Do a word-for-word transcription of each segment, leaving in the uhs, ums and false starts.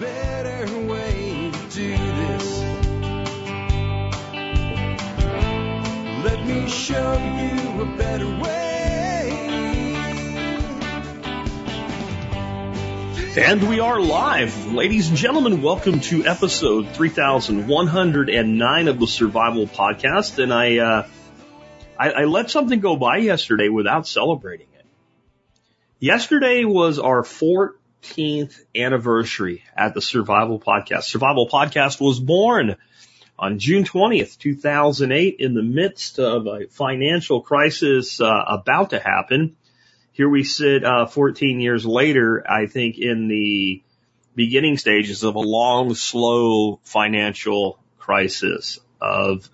better way to do this. Let me show you a better way. And we are live. Ladies and gentlemen, welcome to episode three thousand one hundred nine of the Survival Podcast. And I, uh, I, I let something go by yesterday without celebrating it. Yesterday was our fourteenth anniversary at the Survival Podcast. Survival Podcast was born on June twentieth, two thousand eight, in the midst of a financial crisis uh, about to happen. Here we sit uh, fourteen years later, I think, in the beginning stages of a long, slow financial crisis of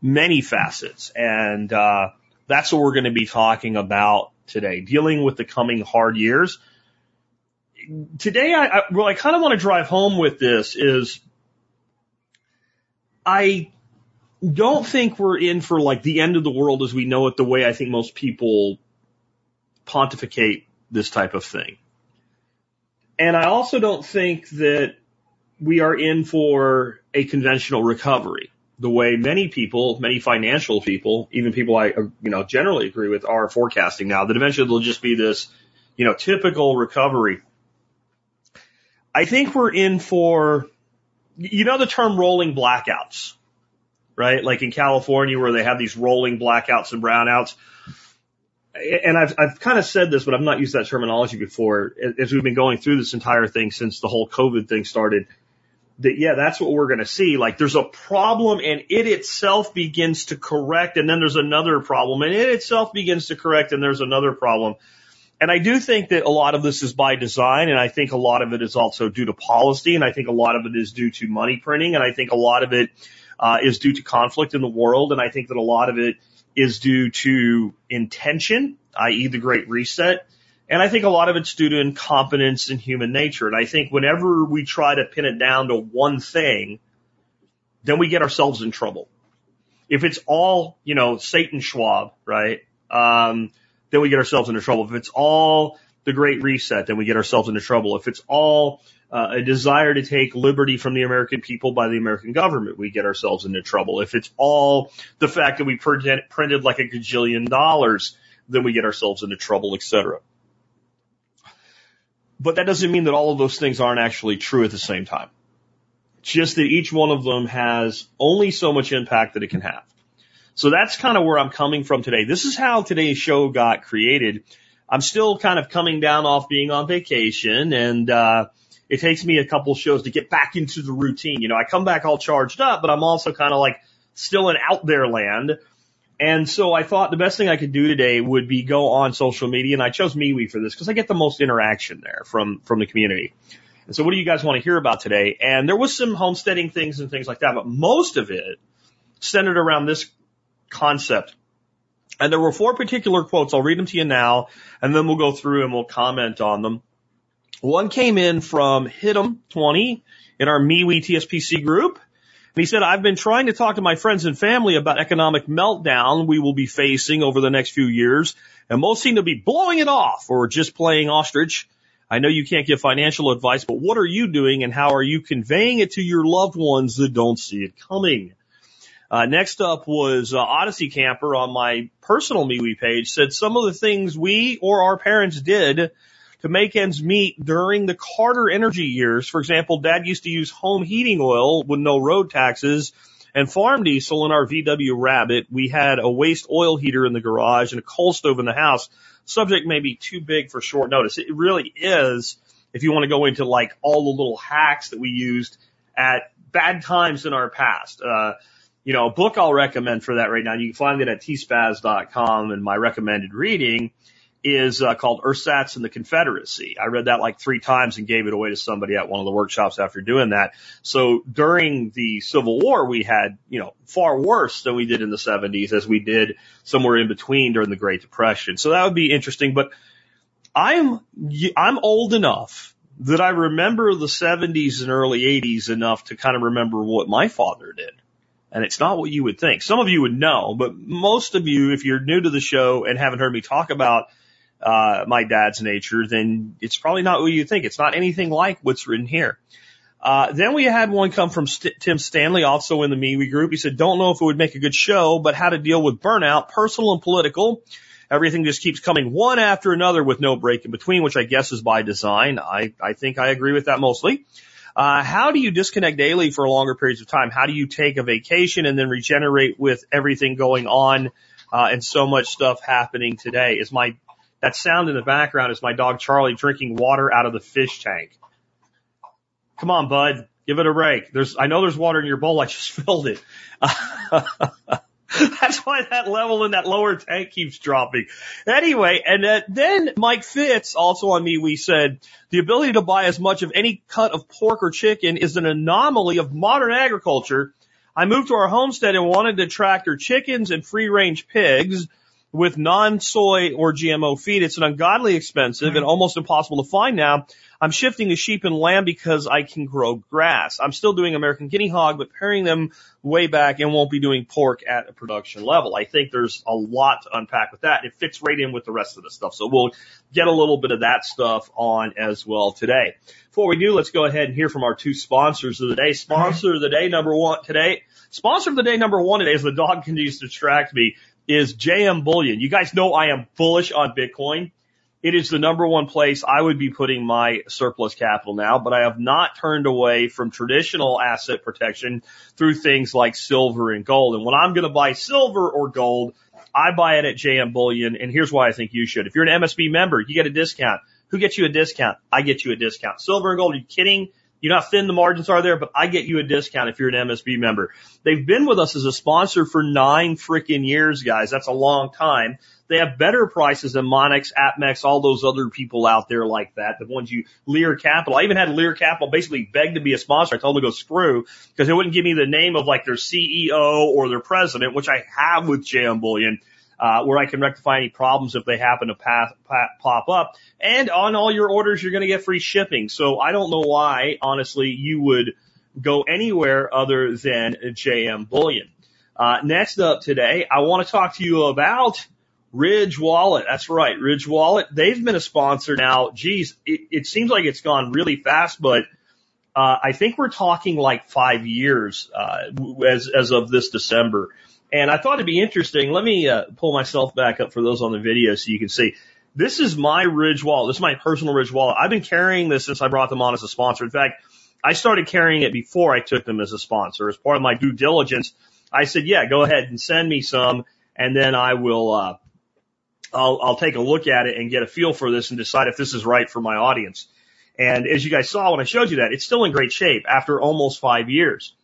many facets. And uh that's what we're going to be talking about today, dealing with the coming hard years. Today, I, I well, I kind of want to drive home with this is I don't think we're in for like the end of the world as we know it, the way I think most people pontificate this type of thing. And I also don't think that we are in for a conventional recovery, the way many people, many financial people, even people I, you know, generally agree with are forecasting now, that eventually there'll just be this, you know, typical recovery. I think we're in for, you know, the term rolling blackouts, right? Like in California where they have these rolling blackouts and brownouts. And I've, I've kind of said this, but I've not used that terminology before as we've been going through this entire thing since the whole COVID thing started. That, yeah, that's what we're going to see. Like there's a problem and it itself begins to correct, and then there's another problem and it itself begins to correct, and there's another problem. And I do think that a lot of this is by design, and I think a lot of it is also due to policy, and I think a lot of it is due to money printing, and I think a lot of it uh, is due to conflict in the world, and I think that a lot of it is due to intention, that is the Great Reset. And I think a lot of it's due to incompetence in human nature. And I think whenever we try to pin it down to one thing, then we get ourselves in trouble. If it's all, you know, Satan Schwab, right, um, then we get ourselves into trouble. If it's all the Great Reset, then we get ourselves into trouble. If it's all uh, a desire to take liberty from the American people by the American government, we get ourselves into trouble. If it's all the fact that we print, printed like a gajillion dollars, then we get ourselves into trouble, et cetera. But that doesn't mean that all of those things aren't actually true at the same time. It's just that each one of them has only so much impact that it can have. So that's kind of where I'm coming from today. This is how today's show got created. I'm still kind of coming down off being on vacation, and uh it takes me a couple shows to get back into the routine. You know, I come back all charged up, but I'm also kind of like still in out there land. And so I thought the best thing I could do today would be go on social media, and I chose MeWe for this because I get the most interaction there from from the community. And so what do you guys want to hear about today? And there was some homesteading things and things like that, but most of it centered around this concept. And there were four particular quotes. I'll read them to you now, and then we'll go through and we'll comment on them. One came in from Hit'em twenty in our MeWe T S P C group. And he said, I've been trying to talk to my friends and family about economic meltdown we will be facing over the next few years, and most seem to be blowing it off or just playing ostrich. I know you can't give financial advice, but what are you doing and how are you conveying it to your loved ones that don't see it coming? Uh, next up was uh, Odyssey Camper on my personal MeWe page said some of the things we or our parents did to make ends meet during the Carter energy years. For example, Dad used to use home heating oil with no road taxes and farm diesel in our V W Rabbit. We had a waste oil heater in the garage and a coal stove in the house. Subject may be too big for short notice. It really is, if you want to go into like all the little hacks that we used at bad times in our past. Uh, you know, a book I'll recommend for that right now, you can find it at t spaz dot com, and my recommended reading is uh, called Ersatz and the Confederacy. I read that like three times and gave it away to somebody at one of the workshops after doing that. So during the Civil War, we had, you know, far worse than we did in the seventies, as we did somewhere in between during the Great Depression. So that would be interesting. But I'm, I'm old enough that I remember the seventies and early eighties enough to kind of remember what my father did. And it's not what you would think. Some of you would know, but most of you, if you're new to the show and haven't heard me talk about Uh, my dad's nature, then it's probably not what you think. It's not anything like what's written here. Uh, then we had one come from St- Tim Stanley, also in the MeWe group. He said, don't know if it would make a good show, but how to deal with burnout, personal and political. Everything just keeps coming one after another with no break in between, which I guess is by design. I, I think I agree with that mostly. Uh, how do you disconnect daily for longer periods of time? How do you take a vacation and then regenerate with everything going on, uh, and so much stuff happening today? Is my, that sound in the background is my dog Charlie drinking water out of the fish tank. Come on, bud. Give it a break. There's, I know there's water in your bowl. I just filled it. That's why that level in that lower tank keeps dropping. Anyway, and uh, then Mike Fitz, also on MeWe, said, the ability to buy as much of any cut of pork or chicken is an anomaly of modern agriculture. I moved to our homestead and wanted to tractor chickens and free-range pigs with non-soy or G M O feed. It's an ungodly expensive and almost impossible to find now. I'm shifting to sheep and lamb because I can grow grass. I'm still doing American guinea hog, but pairing them way back and won't be doing pork at a production level. I think there's a lot to unpack with that. It fits right in with the rest of the stuff. So we'll get a little bit of that stuff on as well today. Before we do, let's go ahead and hear from our two sponsors of the day. Sponsor of the day number one today. Sponsor of the day number one today, as the dog continues to distract me, is J M Bullion. You guys know I am bullish on Bitcoin. It is the number one place I would be putting my surplus capital now, but I have not turned away from traditional asset protection through things like silver and gold. And when I'm going to buy silver or gold, I buy it at J M Bullion, and here's why I think you should. If you're an M S B member, you get a discount. Who gets you a discount? I get you a discount. Silver and gold, are you kidding? You know how thin the margins are there, but I get you a discount if you're an M S B member. They've been with us as a sponsor for nine freaking years, guys. That's a long time. They have better prices than Monex, Apmex, all those other people out there like that, the ones you, Lear Capital. I even had Lear Capital basically beg to be a sponsor. I told them to go screw because they wouldn't give me the name of like their C E O or their president, which I have with J M Bullion, uh, where I can rectify any problems if they happen to pass, pop, pop up. And on all your orders, you're going to get free shipping. So I don't know why, honestly, you would go anywhere other than J M Bullion. Uh, next up today, I want to talk to you about Ridge Wallet. That's right, Ridge Wallet. They've been a sponsor now. Geez, it, it seems like it's gone really fast, but uh I think we're talking like five years uh as as of this December. And I thought it'd be interesting. Let me uh, pull myself back up for those on the video so you can see. This is my Ridge Wallet. This is my personal Ridge Wallet. I've been carrying this since I brought them on as a sponsor. In fact, I started carrying it before I took them as a sponsor. As part of my due diligence, I said, yeah, go ahead and send me some, and then I will uh I'll, I'll take a look at it and get a feel for this and decide if this is right for my audience. And as you guys saw when I showed you that, it's still in great shape after almost five years.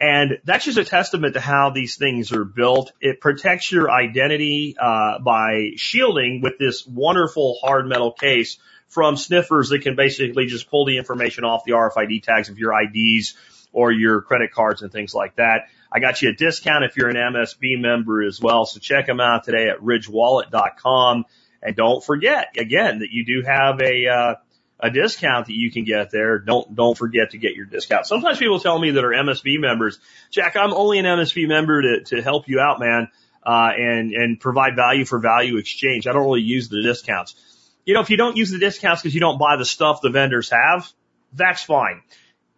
And that's just a testament to how these things are built. It protects your identity uh by shielding with this wonderful hard metal case from sniffers that can basically just pull the information off the R F I D tags of your I Ds or your credit cards and things like that. I got you a discount if you're an M S B member as well, so check them out today at ridge wallet dot com. And don't forget, again, that you do have a uh, a discount that you can get there. Don't don't forget to get your discount. Sometimes people tell me that are M S B members, Jack, I'm only an M S B member to, to help you out, man, uh and, and provide value for value exchange. I don't really use the discounts. You know, if you don't use the discounts because you don't buy the stuff the vendors have, that's fine.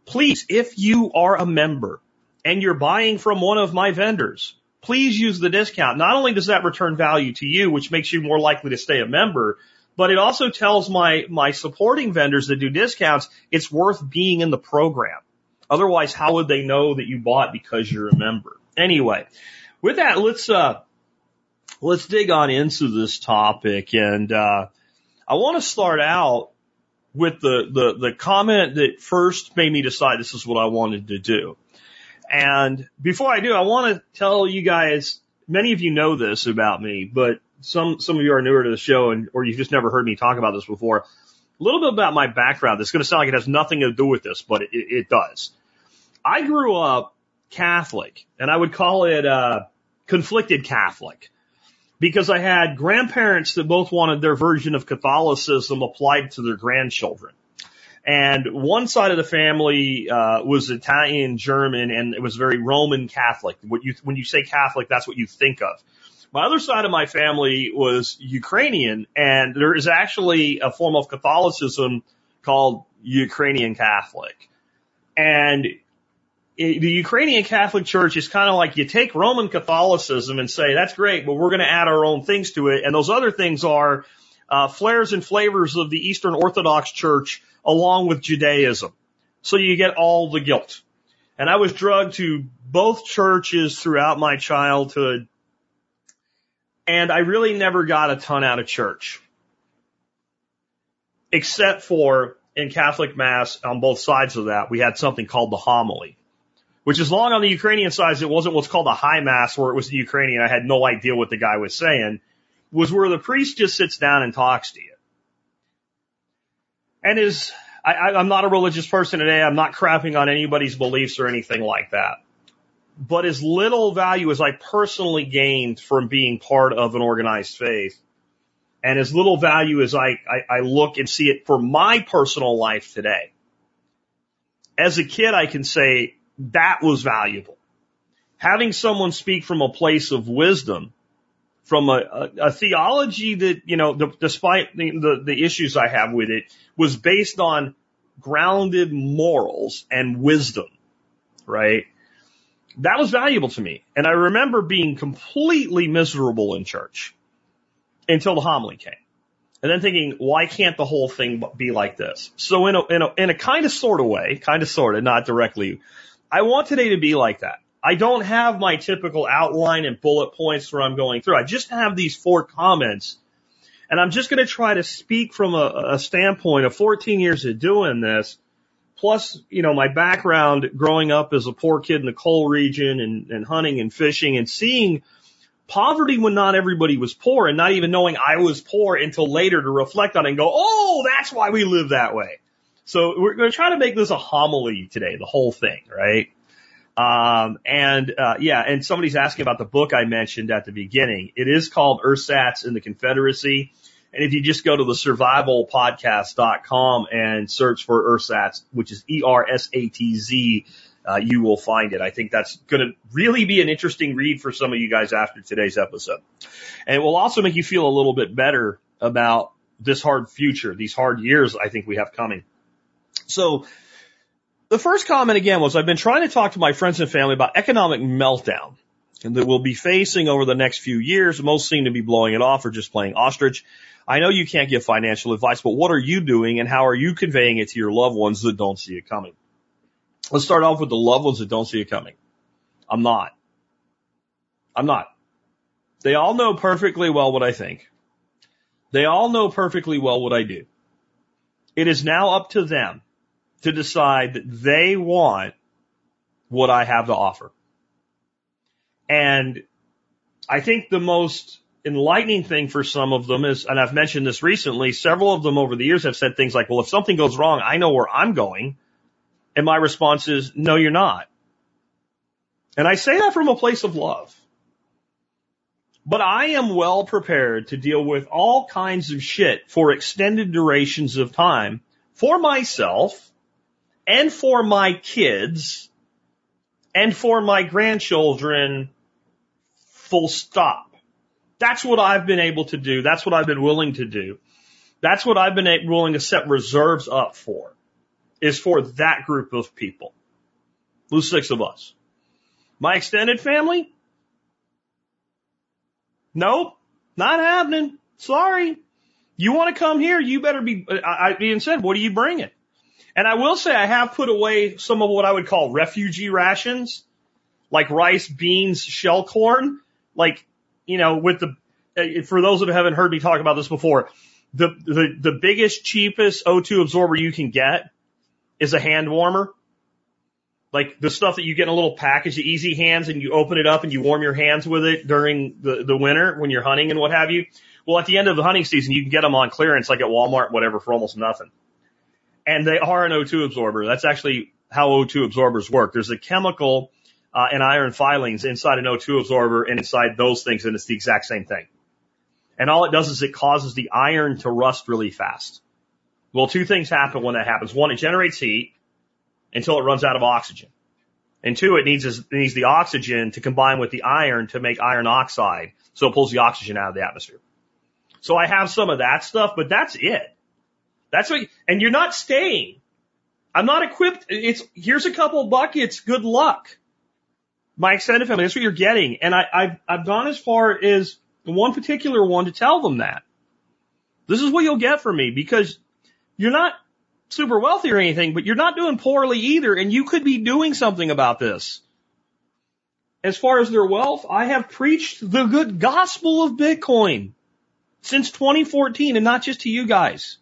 Please, if you are a member and you're buying from one of my vendors, please use the discount. Not only does that return value to you, which makes you more likely to stay a member, but it also tells my, my supporting vendors that do discounts it's worth being in the program. Otherwise, how would they know that you bought because you're a member? Anyway, with that, let's, uh, let's dig on into this topic. And, uh, I want to start out with the, the, the comment that first made me decide this is what I wanted to do. And before I do, I want to tell you guys, many of you know this about me, but some, some of you are newer to the show and, or you've just never heard me talk about this before. A little bit about my background. It's going to sound like it has nothing to do with this, but it, it does. I grew up Catholic, and I would call it, uh, conflicted Catholic, because I had grandparents that both wanted their version of Catholicism applied to their grandchildren. And one side of the family uh was Italian, German, and it was very Roman Catholic. What you, when you say Catholic, that's what you think of. My other side of my family was Ukrainian, and there is actually a form of Catholicism called Ukrainian Catholic. And it, the Ukrainian Catholic Church is kind of like you take Roman Catholicism and say, that's great, but we're going to add our own things to it. And those other things are uh, flares and flavors of the Eastern Orthodox Church along with Judaism. So you get all the guilt. And I was drugged to both churches throughout my childhood. And I really never got a ton out of church, except for in Catholic Mass on both sides of that, we had something called the homily, which is long on the Ukrainian side. It wasn't what's called a high mass where it was the Ukrainian. I had no idea what the guy was saying, was where the priest just sits down and talks to you. And is I, I'm not a religious person today. I'm not crapping on anybody's beliefs or anything like that. But as little value as I personally gained from being part of an organized faith, and as little value as I, I, I look and see it for my personal life today, as a kid, I can say that was valuable. Having someone speak from a place of wisdom, from a, a, a theology that, you know, the, despite the, the, the issues I have with it, was based on grounded morals and wisdom, right? That was valuable to me. And I remember being completely miserable in church until the homily came. And then thinking, why can't the whole thing be like this? So in a, in a, in a kind of sort of way, kind of sort of, not directly, I want today to be like that. I don't have my typical outline and bullet points where I'm going through. I just have these four comments, and I'm just going to try to speak from a, a standpoint of fourteen years of doing this, plus, you know, my background growing up as a poor kid in the coal region and, and hunting and fishing and seeing poverty when not everybody was poor, and not even knowing I was poor until later to reflect on it and go, oh, that's why we live that way. So we're going to try to make this a homily today, the whole thing, right? Um, and, uh, yeah, and somebody's asking about the book I mentioned at the beginning. It is called Ersatz and the Confederacy. And if you just go to the survival podcast dot com and search for Ersatz, which is E R S A T Z, Uh, you will find it. I think that's going to really be an interesting read for some of you guys after today's episode. And it will also make you feel a little bit better about this hard future, these hard years I think we have coming. So the first comment again was, I've been trying to talk to my friends and family about economic meltdown and that we'll be facing over the next few years. Most seem to be blowing it off or just playing ostrich. I know you can't give financial advice, but what are you doing and how are you conveying it to your loved ones that don't see it coming? Let's start off with the loved ones that don't see it coming. I'm not. I'm not. They all know perfectly well what I think. They all know perfectly well what I do. It is now up to them to decide that they want what I have to offer. And I think the most enlightening thing for some of them is, and I've mentioned this recently, several of them over the years have said things like, well, if something goes wrong, I know where I'm going. And my response is, no, you're not. And I say that from a place of love. But I am well prepared to deal with all kinds of shit for extended durations of time for myself and for my kids and for my grandchildren, full stop. That's what I've been able to do. That's what I've been willing to do. That's what I've been willing to set reserves up for. Is for that group of people. There's six of us. My extended family? Nope. Not happening. Sorry. You want to come here? You better be, I, I being said, what are you bringing? And I will say I have put away some of what I would call refugee rations, like rice, beans, shell corn. Like, you know, with the, for those that haven't heard me talk about this before, the, the, the biggest, cheapest O two absorber you can get is a hand warmer, like the stuff that you get in a little package of Easy Hands and you open it up and you warm your hands with it during the, the winter when you're hunting and what have you. Well, at the end of the hunting season, you can get them on clearance like at Walmart, whatever, for almost nothing. And they are an O two absorber. That's actually how O two absorbers work. There's a chemical uh, and iron filings inside an O two absorber and inside those things, and it's the exact same thing. And all it does is it causes the iron to rust really fast. Well, two things happen when that happens. One, it generates heat until it runs out of oxygen. And two, it needs, it needs the oxygen to combine with the iron to make iron oxide, so it pulls the oxygen out of the atmosphere. So I have some of that stuff, but that's it. That's what, and you're not staying. I'm not equipped. It's here's a couple buckets. Good luck. My extended family, that's what you're getting. And I, I've, I've gone as far as one particular one to tell them that. This is what you'll get from me, because you're not super wealthy or anything, but you're not doing poorly either, and you could be doing something about this. As far as their wealth, I have preached the good gospel of Bitcoin since twenty fourteen, and not just to you guys.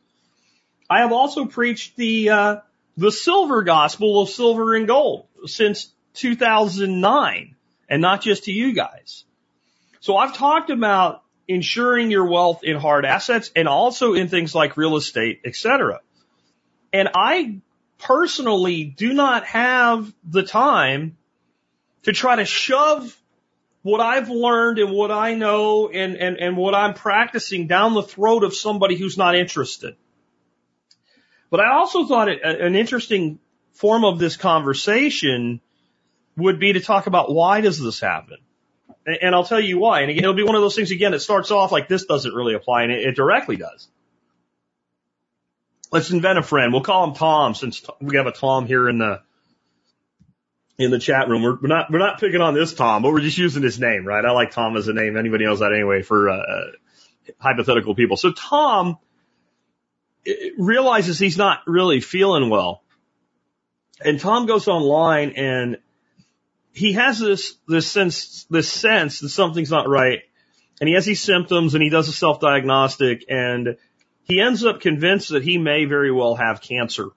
I have also preached the uh, the silver gospel of silver and gold since two thousand nine, and not just to you guys. So I've talked about ensuring your wealth in hard assets and also in things like real estate, et cetera. And I personally do not have the time to try to shove what I've learned and what I know and, and, and what I'm practicing down the throat of somebody who's not interested. But I also thought it, an interesting form of this conversation would be to talk about, why does this happen? And, and I'll tell you why. And again, it'll be one of those things, again, it starts off like this doesn't really apply, and it, it directly does. Let's invent a friend. We'll call him Tom, since we have a Tom here in the in the chat room. We're, we're not we're not picking on this Tom, but we're just using his name, right? I like Tom as a name. Anybody knows that anyway for uh, hypothetical people. So Tom realizes he's not really feeling well, and Tom goes online and he has this this sense this sense that something's not right, and he has these symptoms, and he does a self-diagnostic, and he ends up convinced that he may very well have cancer.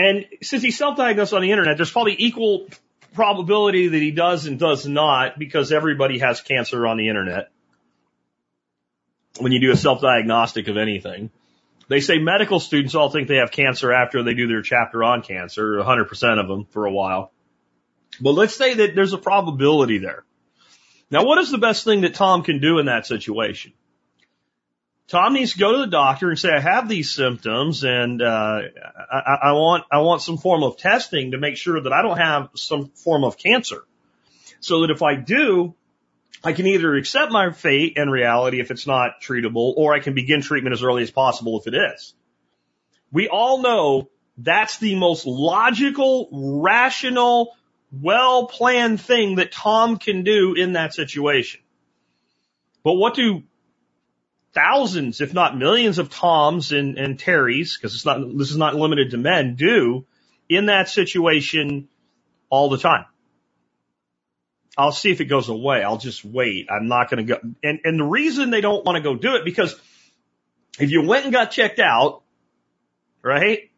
And since he's self-diagnosed on the internet, there's probably equal probability that he does and does not, because everybody has cancer on the internet when you do a self-diagnostic of anything. They say medical students all think they have cancer after they do their chapter on cancer, one hundred percent of them for a while. But let's say that there's a probability there. Now, what is the best thing that Tom can do in that situation? Tom needs to go to the doctor and say, I have these symptoms, and uh I, I want I want some form of testing to make sure that I don't have some form of cancer, so that if I do, I can either accept my fate and reality if it's not treatable, or I can begin treatment as early as possible if it is. We all know that's the most logical, rational, well-planned thing that Tom can do in that situation. But what do thousands, if not millions, of Toms and, and Terrys, because it's not this is not limited to men, do in that situation all the time? I'll see if it goes away. I'll just wait. I'm not going to go. And, and the reason they don't want to go do it, because if you went and got checked out, right,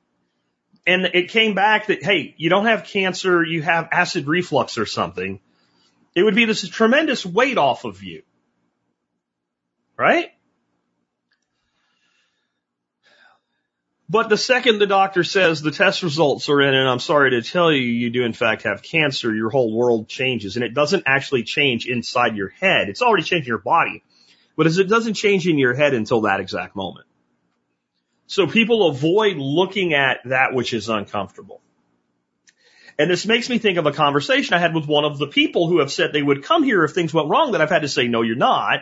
and it came back that, hey, you don't have cancer, you have acid reflux or something, it would be this tremendous weight off of you, right? But the second the doctor says the test results are in, and I'm sorry to tell you, you do in fact have cancer, your whole world changes. And it doesn't actually change inside your head. It's already changed in your body, but it doesn't change in your head until that exact moment. So people avoid looking at that which is uncomfortable. And this makes me think of a conversation I had with one of the people who have said they would come here if things went wrong, that I've had to say, no, you're not.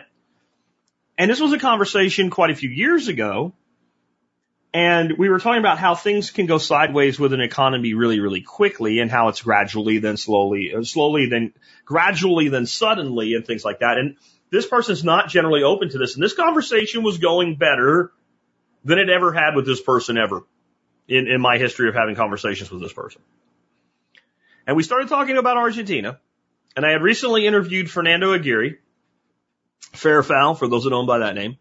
And this was a conversation quite a few years ago. And we were talking about how things can go sideways with an economy really, really quickly, and how it's gradually, then slowly, slowly, then gradually, then suddenly, and things like that. And this person's not generally open to this. And this conversation was going better than it ever had with this person ever in, in my history of having conversations with this person. And we started talking about Argentina. And I had recently interviewed Fernando Aguirre, fair foul for those that know him by that name,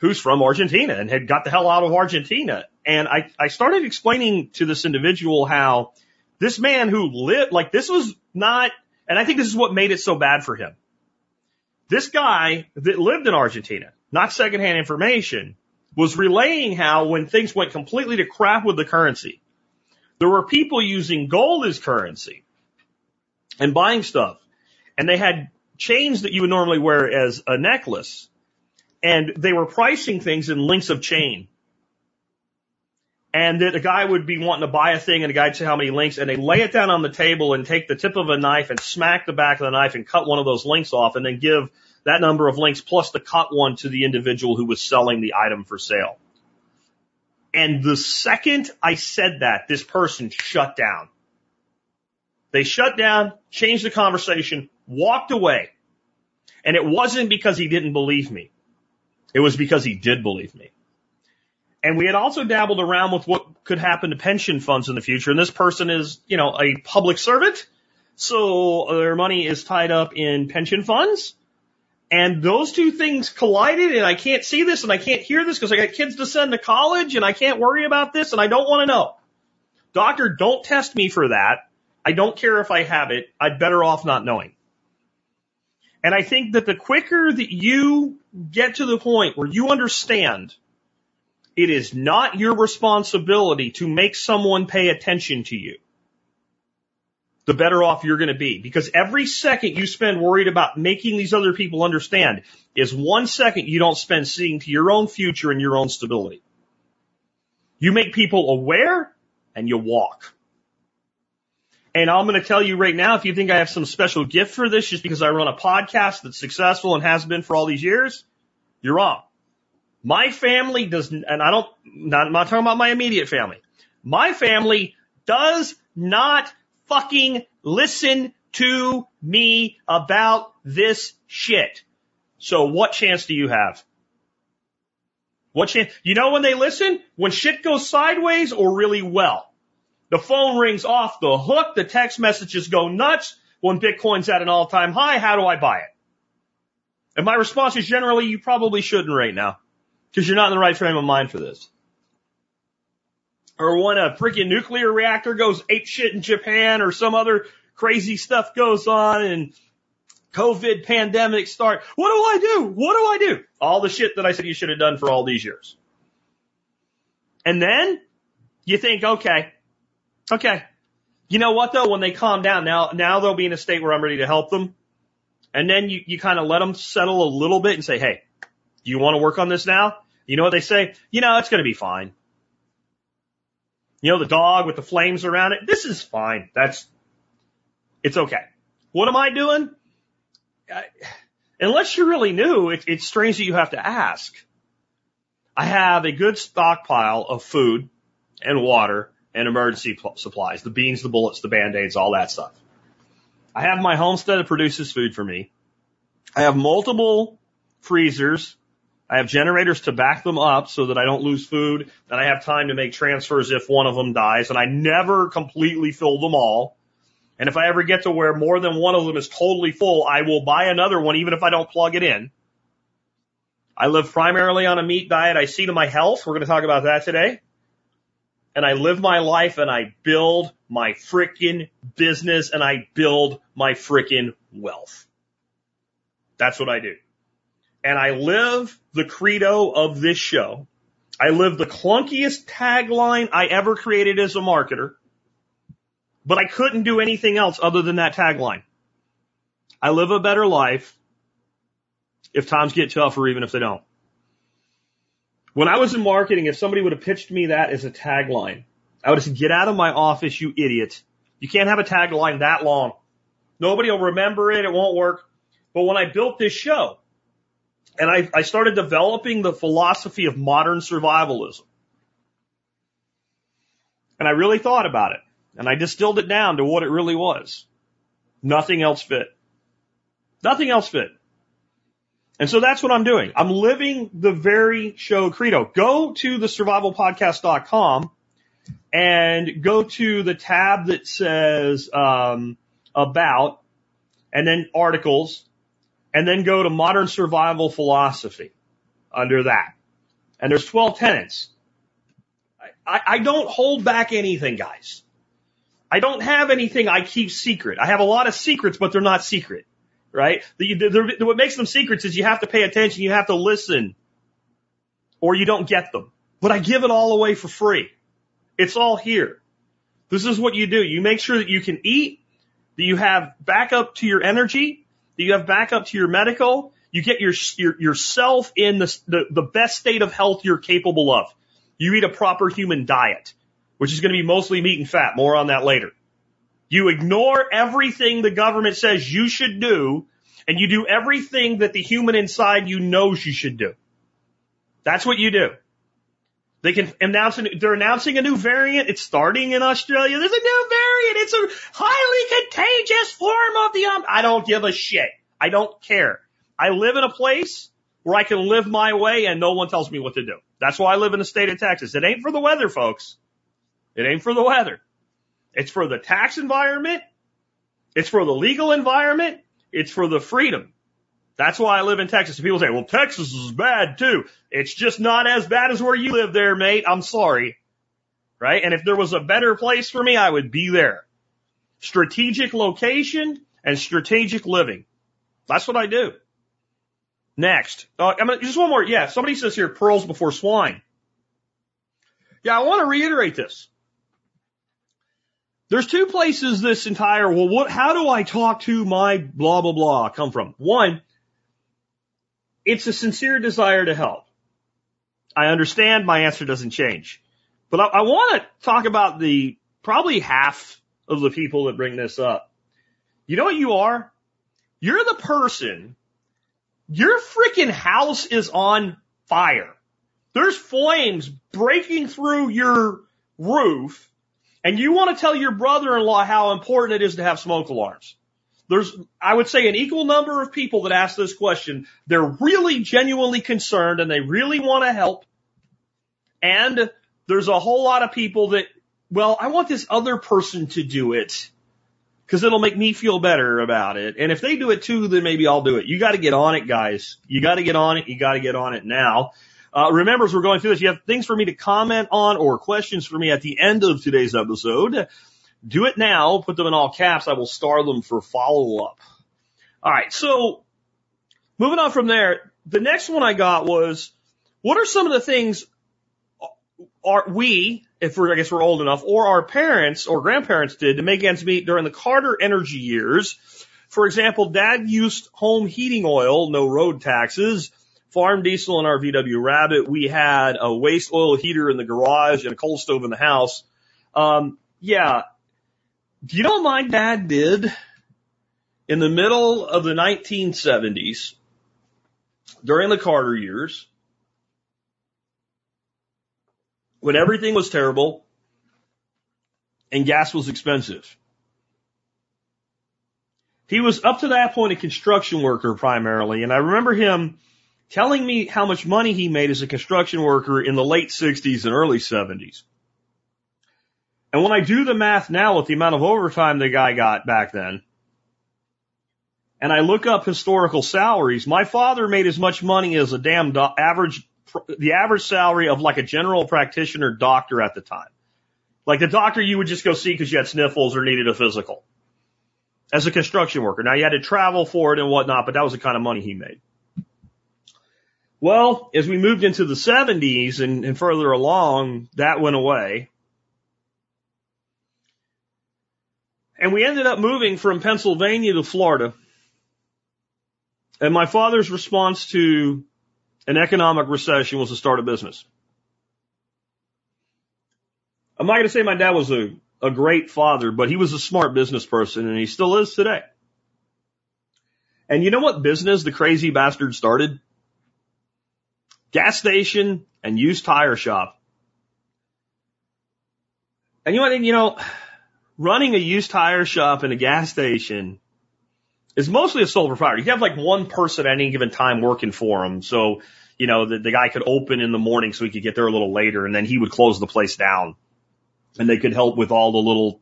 who's from Argentina and had got the hell out of Argentina. And I, I started explaining to this individual how this man who lived, like this was not, and I think this is what made it so bad for him. This guy that lived in Argentina, not secondhand information, was relaying how when things went completely to crap with the currency, there were people using gold as currency and buying stuff. And they had chains that you would normally wear as a necklace. And they were pricing things in lengths of chain. And that a guy would be wanting to buy a thing, and a guy would say how many links, and they lay it down on the table and take the tip of a knife and smack the back of the knife and cut one of those links off, and then give that number of links plus the cut one to the individual who was selling the item for sale. And the second I said that, this person shut down. They shut down, changed the conversation, walked away. And it wasn't because he didn't believe me. It was because he did believe me. And we had also dabbled around with what could happen to pension funds in the future. And this person is, you know, a public servant. So their money is tied up in pension funds. And those two things collided, and I can't see this and I can't hear this because I got kids to send to college and I can't worry about this and I don't want to know. Doctor, don't test me for that. I don't care if I have it. I'd better off not knowing. And I think that the quicker that you get to the point where you understand it is not your responsibility to make someone pay attention to you, the better off you're going to be. Because every second you spend worried about making these other people understand is one second you don't spend seeing to your own future and your own stability. You make people aware and you walk. And I'm going to tell you right now, if you think I have some special gift for this just because I run a podcast that's successful and has been for all these years, you're wrong. My family doesn't, and I don't, not, I'm not talking about my immediate family. My family does not fucking listen to me about this shit. So what chance do you have? What chance? You know when they listen? When shit goes sideways or really well. The phone rings off the hook. The text messages go nuts. When Bitcoin's at an all-time high, how do I buy it? And my response is generally, you probably shouldn't right now, because you're not in the right frame of mind for this. Or when a freaking nuclear reactor goes apeshit in Japan or some other crazy stuff goes on and COVID pandemics start. What do I do? What do I do? All the shit that I said you should have done for all these years. And then you think, okay, okay. You know what, though? When they calm down, now now they'll be in a state where I'm ready to help them. And then you, you kind of let them settle a little bit and say, hey, do you want to work on this now? You know what they say? You know, it's going to be fine. You know, the dog with the flames around it. This is fine. That's, it's okay. What am I doing? I, unless you're really new, it, it's strange that you have to ask. I have a good stockpile of food and water and emergency pl- supplies, the beans, the bullets, the Band-Aids, all that stuff. I have my homestead that produces food for me. I have multiple freezers. I have generators to back them up so that I don't lose food, and I have time to make transfers if one of them dies, and I never completely fill them all. And if I ever get to where more than one of them is totally full, I will buy another one even if I don't plug it in. I live primarily on a meat diet. I see to my health. We're going to talk about that today. And I live my life, and I build my frickin' business, and I build my frickin' wealth. That's what I do. And I live the credo of this show. I live the clunkiest tagline I ever created as a marketer. But I couldn't do anything else other than that tagline. I live a better life if times get tough or even if they don't. When I was in marketing, if somebody would have pitched me that as a tagline, I would have said, get out of my office, you idiot. You can't have a tagline that long. Nobody will remember it. It won't work. But when I built this show, and I, I started developing the philosophy of modern survivalism. And I really thought about it. And I distilled it down to what it really was. Nothing else fit. Nothing else fit. And so that's what I'm doing. I'm living the very show credo. Go to the survival podcast dot com and go to the tab that says um, about, and then articles. And then go to modern survival philosophy under that. And there's twelve tenets. I, I, I don't hold back anything, guys. I don't have anything I keep secret. I have a lot of secrets, but they're not secret, right? The, the, the, what makes them secrets is you have to pay attention, you have to listen, or you don't get them. But I give it all away for free. It's all here. This is what you do. You make sure that you can eat, that you have backup to your energy, that you have backup to your medical, you get your, your yourself in the, the the best state of health you're capable of. You eat a proper human diet, which is going to be mostly meat and fat. More on that later. You ignore everything the government says you should do, and you do everything that the human inside you knows you should do. That's what you do. They can announce, a new, they're announcing a new variant. It's starting in Australia. There's a new variant. It's a highly contagious form of the, um, I don't give a shit. I don't care. I live in a place where I can live my way and no one tells me what to do. That's why I live in the state of Texas. It ain't for the weather, folks. It ain't for the weather. It's for the tax environment. It's for the legal environment. It's for the freedom. That's why I live in Texas. People say, well, Texas is bad, too. It's just not as bad as where you live there, mate. I'm sorry. Right? And if there was a better place for me, I would be there. Strategic location and strategic living. That's what I do. Next. Uh, I'm gonna, just one more. Yeah, somebody says here, pearls before swine. Yeah, I want to reiterate this. There's two places this entire, well, what, how do I talk to my blah, blah, blah come from? One, it's a sincere desire to help. I understand my answer doesn't change. But I, I want to talk about the probably half of the people that bring this up. You know what you are? You're the person. Your freaking house is on fire. There's flames breaking through your roof, and you want to tell your brother-in-law how important it is to have smoke alarms. There's, I would say, an equal number of people that ask this question. They're really genuinely concerned, and they really want to help. And there's a whole lot of people that, well, I want this other person to do it because it'll make me feel better about it. And if they do it too, then maybe I'll do it. You got to get on it, guys. You got to get on it. You got to get on it now. Uh, remember, as we're going through this, you have things for me to comment on or questions for me at the end of today's episode. Do it now. Put them in all caps. I will star them for follow-up. All right, so moving on from there, the next one I got was, what are some of the things are we, if we're, I guess we're old enough, or our parents or grandparents did to make ends meet during the Carter energy years? For example, Dad used home heating oil, no road taxes, farm diesel in our V W Rabbit. We had a waste oil heater in the garage and a coal stove in the house. Um, yeah. You know what my dad did in the middle of the nineteen seventies during the Carter years when everything was terrible and gas was expensive? He was up to that point a construction worker primarily, and I remember him telling me how much money he made as a construction worker in the late sixties and early seventies. And when I do the math now with the amount of overtime the guy got back then, and I look up historical salaries, my father made as much money as a damn do- average, the average salary of like a general practitioner doctor at the time. Like the doctor you would just go see because you had sniffles or needed a physical as a construction worker. Now you had to travel for it and whatnot, but that was the kind of money he made. Well, as we moved into the seventies and, and further along, that went away. And we ended up moving from Pennsylvania to Florida. And my father's response to an economic recession was to start a business. I'm not going to say my dad was a, a great father, but he was a smart business person, and he still is today. And you know what business the crazy bastard started? Gas station and used tire shop. And you know, you know, running a used tire shop and a gas station is mostly a sole proprietor. You have like one person at any given time working for him. So, you know, the, the guy could open in the morning so he could get there a little later, and then he would close the place down and they could help with all the little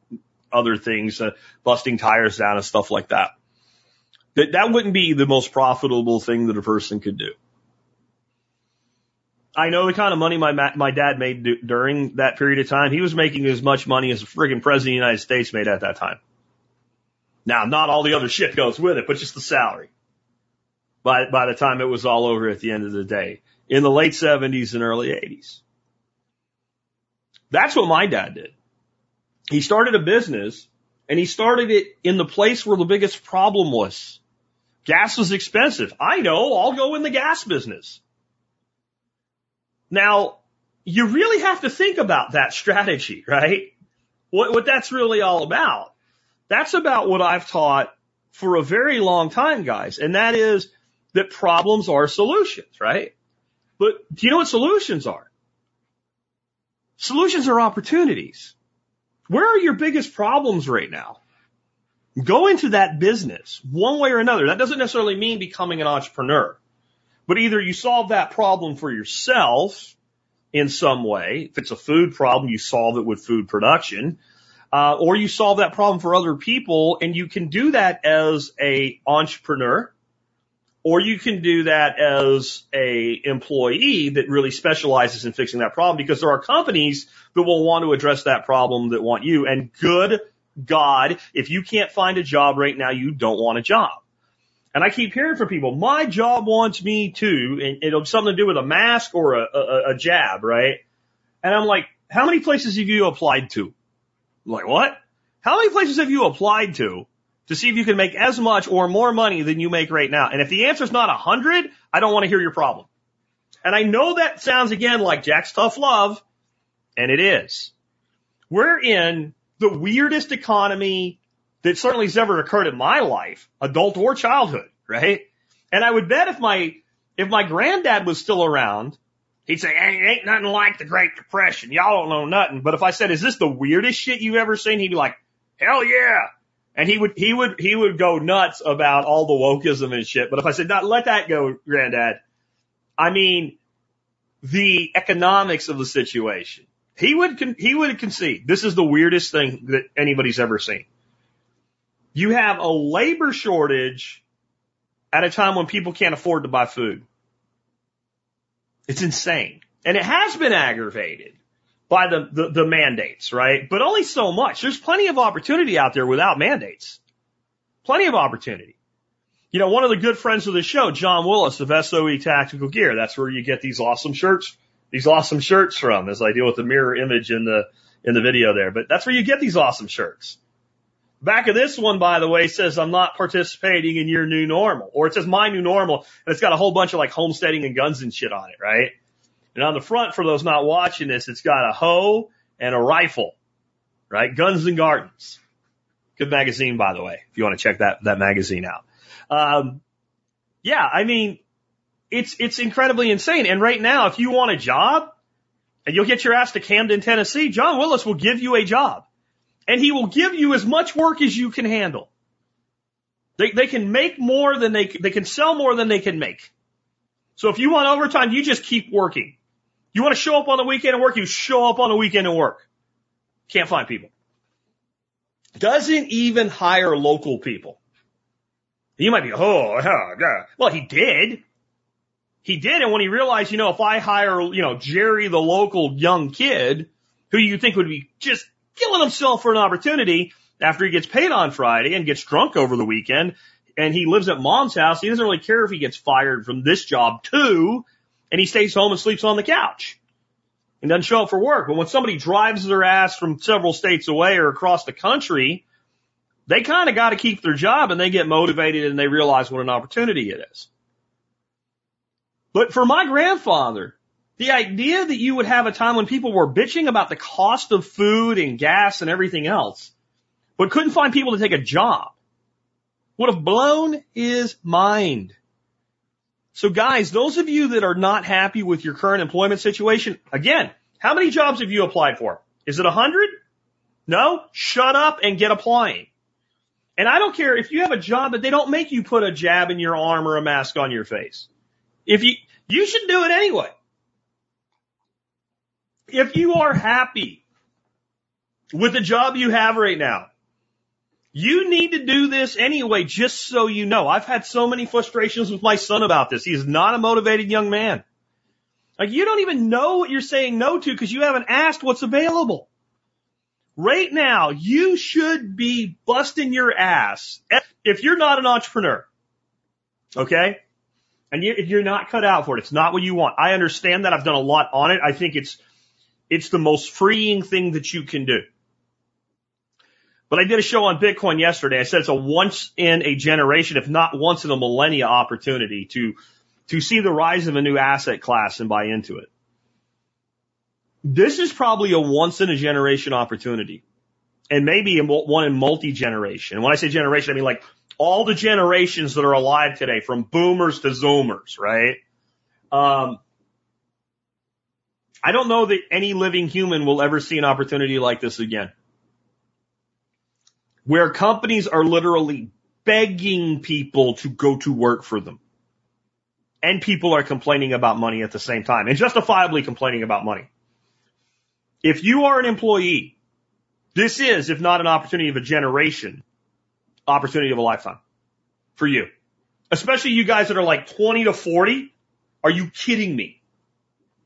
other things, uh, busting tires down and stuff like that. That, that wouldn't be the most profitable thing that a person could do. I know the kind of money my ma- my dad made do- during that period of time. He was making as much money as the friggin' president of the United States made at that time. Now, not all the other shit goes with it, but just the salary. By by the time it was all over at the end of the day, in the late seventies and early eighties, that's what my dad did. He started a business, and he started it in the place where the biggest problem was. Gas was expensive. I know. I'll go in the gas business. Now, you really have to think about that strategy, right? What, what that's really all about. That's about what I've taught for a very long time, guys, and that is that problems are solutions, right? But do you know what solutions are? Solutions are opportunities. Where are your biggest problems right now? Go into that business one way or another. That doesn't necessarily mean becoming an entrepreneur, but either you solve that problem for yourself in some way. If it's a food problem, you solve it with food production, uh, or you solve that problem for other people, and you can do that as a entrepreneur, or you can do that as a employee that really specializes in fixing that problem, because there are companies that will want to address that problem that want you. And good God, if you can't find a job right now, you don't want a job. And I keep hearing from people, my job wants me to, and it'll have something to do with a mask or a, a, a jab, right? And I'm like, how many places have you applied to? I'm like, what? How many places have you applied to to see if you can make as much or more money than you make right now? And if the answer is not one hundred, I don't want to hear your problem. And I know that sounds, again, like Jack's tough love, and it is. We're in the weirdest economy that certainly has ever occurred in my life, adult or childhood, right? And I would bet if my if my granddad was still around, he'd say, hey, it ain't nothing like the Great Depression. Y'all don't know nothing. But if I said, is this the weirdest shit you've ever seen? He'd be like, hell yeah. And he would he would he would go nuts about all the wokeism and shit. But if I said, not let that go, Granddad, I mean the economics of the situation, he would con- he would concede this is the weirdest thing that anybody's ever seen. You have a labor shortage at a time when people can't afford to buy food. It's insane. And it has been aggravated by the, the, the mandates, right? But only so much. There's plenty of opportunity out there without mandates. Plenty of opportunity. You know, one of the good friends of the show, John Willis of S O E Tactical Gear, that's where you get these awesome shirts, these awesome shirts from, as I deal with the mirror image in the, in the video there. But that's where you get these awesome shirts. Back of this one, by the way, says, I'm not participating in your new normal. Or it says, my new normal, and it's got a whole bunch of, like, homesteading and guns and shit on it, right? And on the front, for those not watching this, it's got a hoe and a rifle, right? Guns and Gardens. Good magazine, by the way, if you want to check that that magazine out. Um, yeah, I mean, it's it's incredibly insane. And right now, if you want a job, and you'll get your ass to Camden, Tennessee, John Willis will give you a job. And he will give you as much work as you can handle. They they can make more than they they can sell more than they can make. So if you want overtime, you just keep working. You want to show up on the weekend and work, you show up on the weekend and work. Can't find people. Doesn't even hire local people. You might be, oh, yeah. Well, he did. He did, and when he realized, you know, if I hire, you know, Jerry, the local young kid, who you think would be just killing himself for an opportunity after he gets paid on Friday and gets drunk over the weekend and he lives at mom's house. He doesn't really care if he gets fired from this job too, and he stays home and sleeps on the couch and doesn't show up for work. But when somebody drives their ass from several states away or across the country, they kind of got to keep their job, and they get motivated and they realize what an opportunity it is. But for my grandfather, the idea that you would have a time when people were bitching about the cost of food and gas and everything else, but couldn't find people to take a job, would have blown his mind. So guys, those of you that are not happy with your current employment situation, again, how many jobs have you applied for? Is it one hundred? No? Shut up and get applying. And I don't care if you have a job that they don't make you put a jab in your arm or a mask on your face. If you, you should do it anyway. If you are happy with the job you have right now, you need to do this anyway, just so you know. I've had so many frustrations with my son about this. He is not a motivated young man. Like, you don't even know what you're saying no to because you haven't asked what's available. Right now, you should be busting your ass if you're not an entrepreneur, okay? And you're not cut out for it. It's not what you want. I understand that. I've done a lot on it. I think it's... It's the most freeing thing that you can do. But I did a show on Bitcoin yesterday. I said it's a once in a generation, if not once in a millennia, opportunity to, to see the rise of a new asset class and buy into it. This is probably a once in a generation opportunity, and maybe one in multi-generation. And when I say generation, I mean like all the generations that are alive today, from boomers to zoomers, right? Um, I don't know that any living human will ever see an opportunity like this again, where companies are literally begging people to go to work for them. And people are complaining about money at the same time, and justifiably complaining about money. If you are an employee, this is, if not an opportunity of a generation, opportunity of a lifetime for you. Especially you guys that are like twenty to forty. Are you kidding me?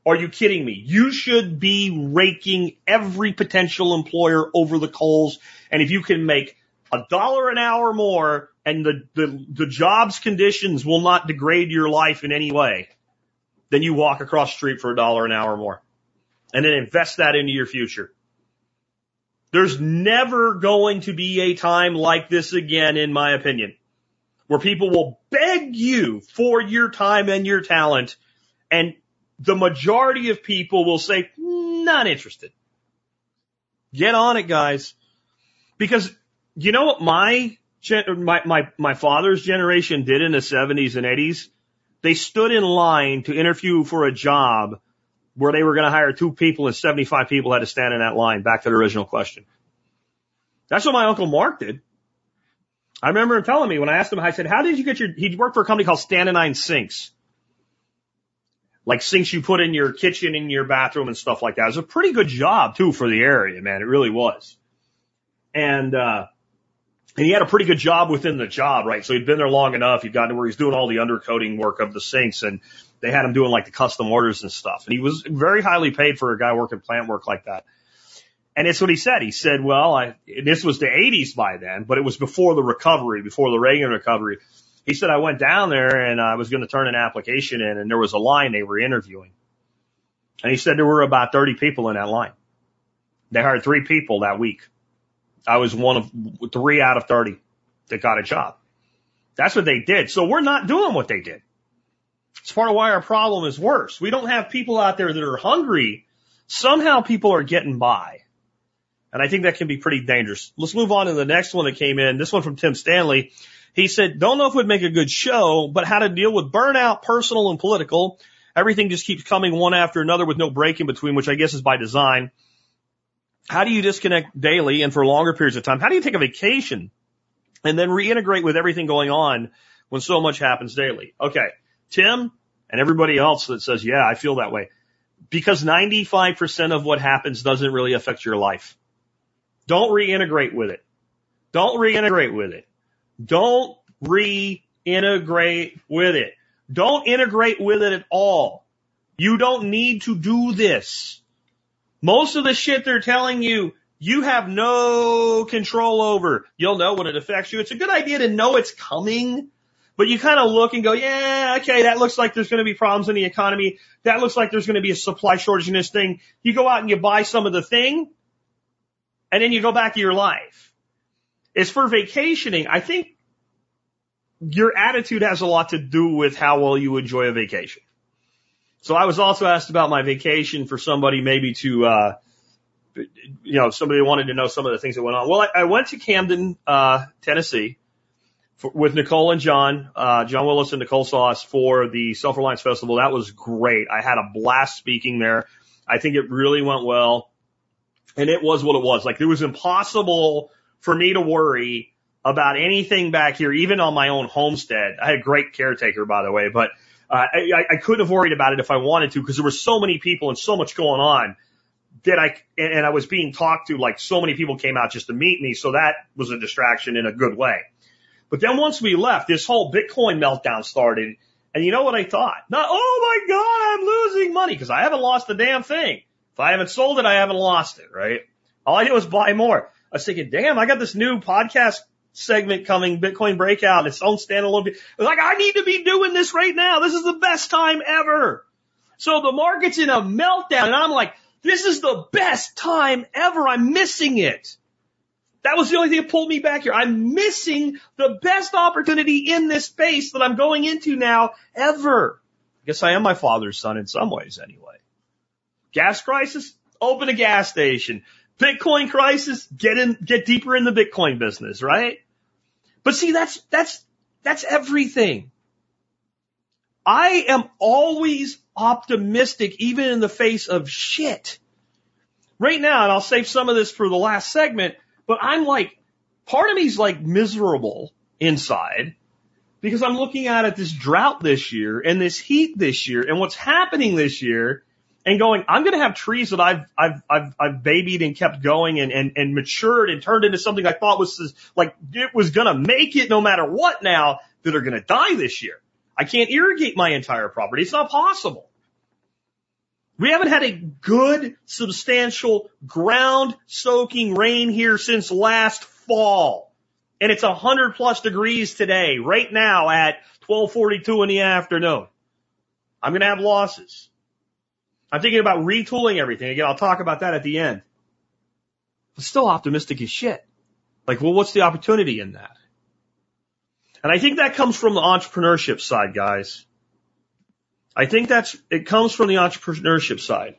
Are you kidding me? You should be raking every potential employer over the coals. And if you can make a dollar an hour more, and the, the, the job's conditions will not degrade your life in any way, then you walk across the street for a dollar an hour more. And then invest that into your future. There's never going to be a time like this again, in my opinion, where people will beg you for your time and your talent, and the majority of people will say, not interested. Get on it, guys. Because you know what my My, my, my father's generation did in the seventies and eighties? They stood in line to interview for a job where they were going to hire two people, and seventy-five people had to stand in that line. Back to the original question. That's what my Uncle Mark did. I remember him telling me when I asked him, I said, how did you get your, he worked for a company called Standin' Sinks. Like sinks you put in your kitchen, in your bathroom and stuff like that. It was a pretty good job too for the area, man. It really was. And, uh, And he had a pretty good job within the job, right? So he'd been there long enough. He'd gotten to where he's doing all the undercoating work of the sinks, and they had him doing like the custom orders and stuff. And he was very highly paid for a guy working plant work like that. And it's what he said. He said, well, I, and this was the eighties by then, but it was before the recovery, before the Reagan recovery. He said, I went down there and I was going to turn an application in, and there was a line they were interviewing. And he said there were about thirty people in that line. They hired three people that week. I was one of three out of thirty that got a job. That's what they did. So we're not doing what they did. It's part of why our problem is worse. We don't have people out there that are hungry. Somehow people are getting by. And I think that can be pretty dangerous. Let's move on to the next one that came in. This one from Tim Stanley. He said, don't know if it would make a good show, but how to deal with burnout, personal and political. Everything just keeps coming one after another with no break in between, which I guess is by design. How do you disconnect daily and for longer periods of time? How do you take a vacation and then reintegrate with everything going on when so much happens daily? Okay, Tim and everybody else that says, yeah, I feel that way. Because ninety-five percent of what happens doesn't really affect your life. Don't reintegrate with it. Don't reintegrate with it. Don't reintegrate with it. Don't integrate with it at all. You don't need to do this. Most of the shit they're telling you, you have no control over. You'll know when it affects you. It's a good idea to know it's coming, but you kind of look and go, yeah, okay, that looks like there's going to be problems in the economy. That looks like there's going to be a supply shortage in this thing. You go out and you buy some of the thing, and then you go back to your life. As for vacationing, I think your attitude has a lot to do with how well you enjoy a vacation. So I was also asked about my vacation for somebody maybe to, uh, you know, somebody wanted to know some of the things that went on. Well, I, I went to Camden, uh, Tennessee for, with Nicole and John, uh, John Willis and Nicole Sauce for the Self-Reliance Festival. That was great. I had a blast speaking there. I think it really went well. And it was what it was. Like, it was impossible for me to worry about anything back here, even on my own homestead. I had a great caretaker, by the way, but Uh, I, I couldn't have worried about it if I wanted to, because there were so many people and so much going on that I, and I was being talked to, like so many people came out just to meet me. So that was a distraction in a good way. But then once we left, this whole Bitcoin meltdown started. And you know what I thought? Not, oh my God, I'm losing money, because I haven't lost a damn thing. If I haven't sold it, I haven't lost it, right? All I did was buy more. I was thinking, damn, I got this new podcast segment coming, Bitcoin Breakout, its own standalone. It was like, I need to be doing this right now. This is the best time ever. So the market's in a meltdown, and I'm like, this is the best time ever. I'm missing it. That was the only thing that pulled me back here. I'm missing the best opportunity in this space that I'm going into now ever. I guess I am my father's son in some ways anyway. Gas crisis? Open a gas station. Bitcoin crisis, get in, get deeper in the Bitcoin business, right? But see, that's, that's, that's everything. I am always optimistic, even in the face of shit. Right now, and I'll save some of this for the last segment, but I'm like, part of me's like miserable inside because I'm looking out at this drought this year and this heat this year and what's happening this year and going, I'm going to have trees that I've, I've, I've, I've babied and kept going and, and, and matured and turned into something I thought was like, it was going to make it no matter what now that are going to die this year. I can't irrigate my entire property. It's not possible. We haven't had a good, substantial, ground-soaking rain here since last fall. And it's one hundred plus degrees today, right now at twelve forty-two in the afternoon. I'm going to have losses. I'm thinking about retooling everything. Again, I'll talk about that at the end. But still optimistic as shit. Like, well, what's the opportunity in that? And I think that comes from the entrepreneurship side, guys. I think that's, it comes from the entrepreneurship side.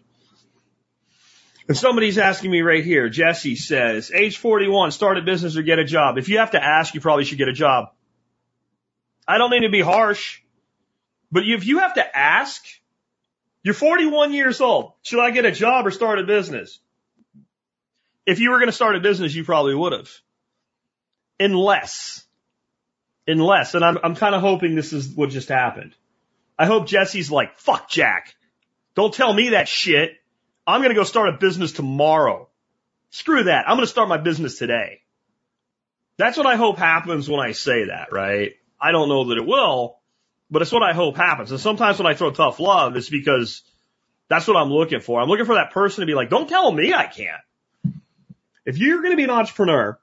And somebody's asking me right here, Jesse says, age forty-one, start a business or get a job. If you have to ask, you probably should get a job. I don't mean to be harsh, but if you have to ask, you're forty-one years old. Should I get a job or start a business? If you were going to start a business, you probably would have. Unless, unless, and I'm, I'm kind of hoping this is what just happened. I hope Jesse's like, fuck Jack. Don't tell me that shit. I'm going to go start a business tomorrow. Screw that. I'm going to start my business today. That's what I hope happens when I say that, right? I don't know that it will, but it's what I hope happens. And sometimes when I throw tough love, it's because that's what I'm looking for. I'm looking for that person to be like, don't tell me I can't. If you're going to be an entrepreneur,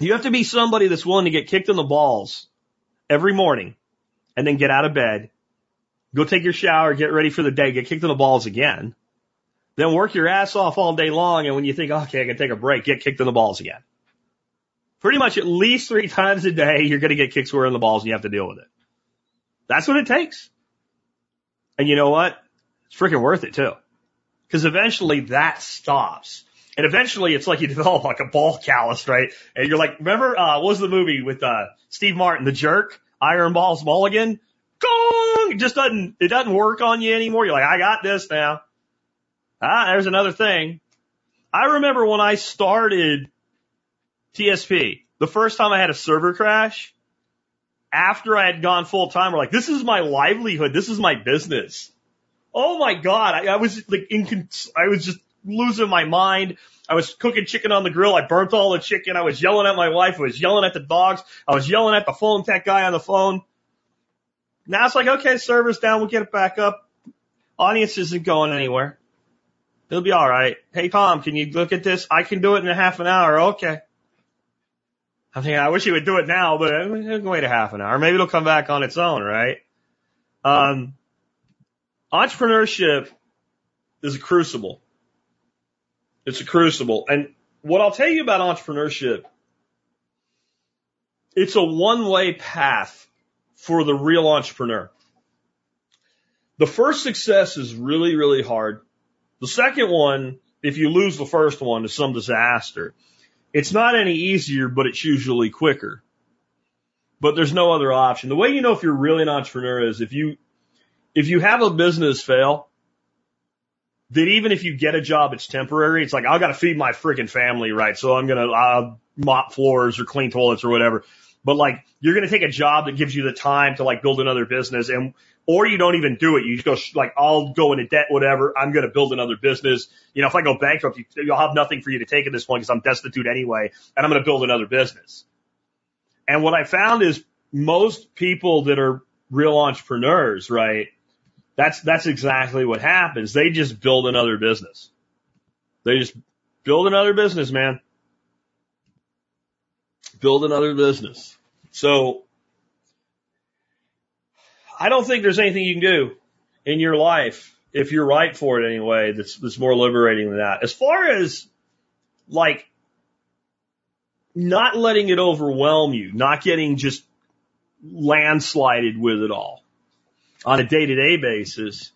you have to be somebody that's willing to get kicked in the balls every morning and then get out of bed. Go take your shower, get ready for the day, get kicked in the balls again. Then work your ass off all day long, and when you think, okay, I can take a break, get kicked in the balls again. Pretty much at least three times a day, you're going to get kicked square in the balls, and you have to deal with it. That's what it takes. And you know what? It's freaking worth it, too. Because eventually that stops. And eventually it's like you develop like a ball callus, right? And you're like, remember, uh, what was the movie with uh Steve Martin, The Jerk, Iron Balls Mulligan? It just doesn't, it doesn't work on you anymore. You're like, I got this now. Ah, there's another thing. I remember when I started T S P, the first time I had a server crash, after I had gone full time, we're like, this is my livelihood. This is my business. Oh my God. I, I was like, in, I was just losing my mind. I was cooking chicken on the grill. I burnt all the chicken. I was yelling at my wife. I was yelling at the dogs. I was yelling at the phone tech guy on the phone. Now it's like, okay, server's down, we'll get it back up. Audience isn't going anywhere. It'll be all right. Hey, Tom, can you look at this? I can do it in a half an hour. Okay. I mean, I wish he would do it now, but it can wait a half an hour. Maybe it'll come back on its own, right? Um, entrepreneurship is a crucible. It's a crucible. And what I'll tell you about entrepreneurship, it's a one-way path for the real entrepreneur. The first success is really, really hard. The second one, if you lose the first one, is some disaster. It's not any easier, but it's usually quicker. But there's no other option. The way you know if you're really an entrepreneur is if you, if you have a business fail, that even if you get a job, it's temporary. It's like, I've got to feed my freaking family, right? So I'm going to uh, mop floors or clean toilets or whatever. But like, you're going to take a job that gives you the time to like build another business, and or you don't even do it. You just go sh- like, I'll go into debt, whatever. I'm going to build another business. You know, if I go bankrupt, you, you'll have nothing for you to take at this point because I'm destitute anyway, and I'm going to build another business. And what I found is most people that are real entrepreneurs, right? That's, that's exactly what happens. They just build another business. They just build another business, man. Build another business. So I don't think there's anything you can do in your life, if you're right for it anyway, that's, that's more liberating than that. As far as like not letting it overwhelm you, not getting just landslided with it all on a day-to-day basis,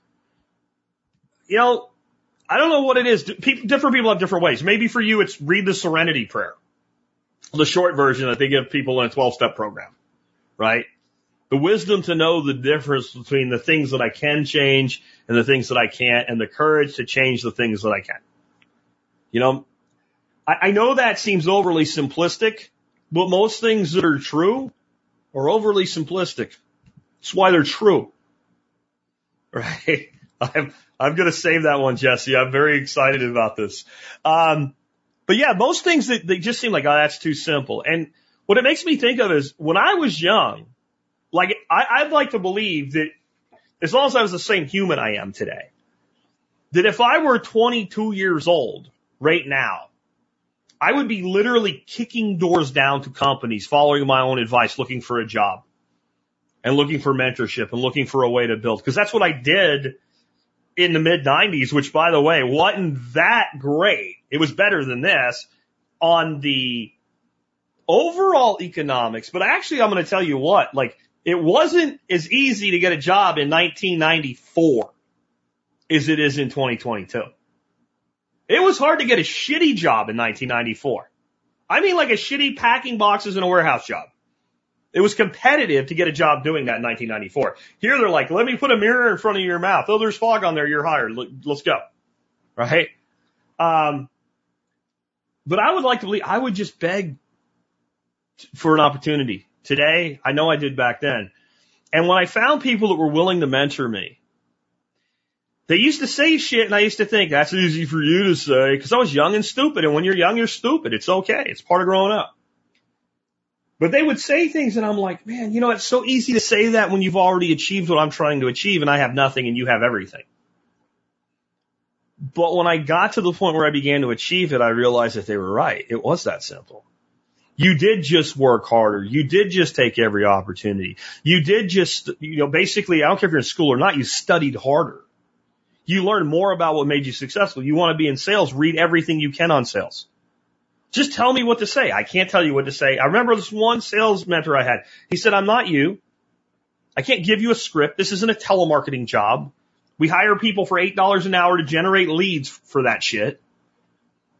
you know, I don't know what it is. People, different people have different ways. Maybe for you, it's read the Serenity Prayer, the short version that they give people in a twelve-step program, right? the wisdom to know the difference between the things that I can change and the things that I can't, and the courage to change the things that I can. You know, I, I know that seems overly simplistic, but most things that are true are overly simplistic. That's why they're true. Right? I'm, I'm going to save that one, Jesse. I'm very excited about this. Um, but yeah, most things that they just seem like, oh, that's too simple. And what it makes me think of is when I was young, like I, I'd like to believe that as long as I was the same human I am today, that if I were twenty-two years old right now, I would be literally kicking doors down to companies, following my own advice, looking for a job and looking for mentorship and looking for a way to build. Because that's what I did in the mid nineties, which, by the way, wasn't that great. It was better than this on the overall economics. But actually, I'm going to tell you what, like, it wasn't as easy to get a job in nineteen ninety-four as it is in twenty twenty-two. It was hard to get a shitty job in nineteen ninety-four. I mean, like a shitty packing boxes in a warehouse job. It was competitive to get a job doing that in nineteen ninety-four. Here they're like, let me put a mirror in front of your mouth. Oh, there's fog on there. You're hired. Let's go. Right? Um, but I would like to believe, I would just beg for an opportunity today. I know I did back then. And when I found people that were willing to mentor me, they used to say shit, and I used to think, that's easy for you to say, because I was young and stupid, and when you're young, you're stupid. It's okay. It's part of growing up. But they would say things, and I'm like, man, you know, it's so easy to say that when you've already achieved what I'm trying to achieve, and I have nothing, and you have everything. But when I got to the point where I began to achieve it, I realized that they were right. It was that simple. You did just work harder. You did just take every opportunity. You did just, you know, basically, I don't care if you're in school or not, you studied harder. You learn more about what made you successful. You want to be in sales, read everything you can on sales. Just tell me what to say. I can't tell you what to say. I remember this one sales mentor I had. He said, I'm not you. I can't give you a script. This isn't a telemarketing job. We hire people for eight dollars an hour to generate leads for that shit.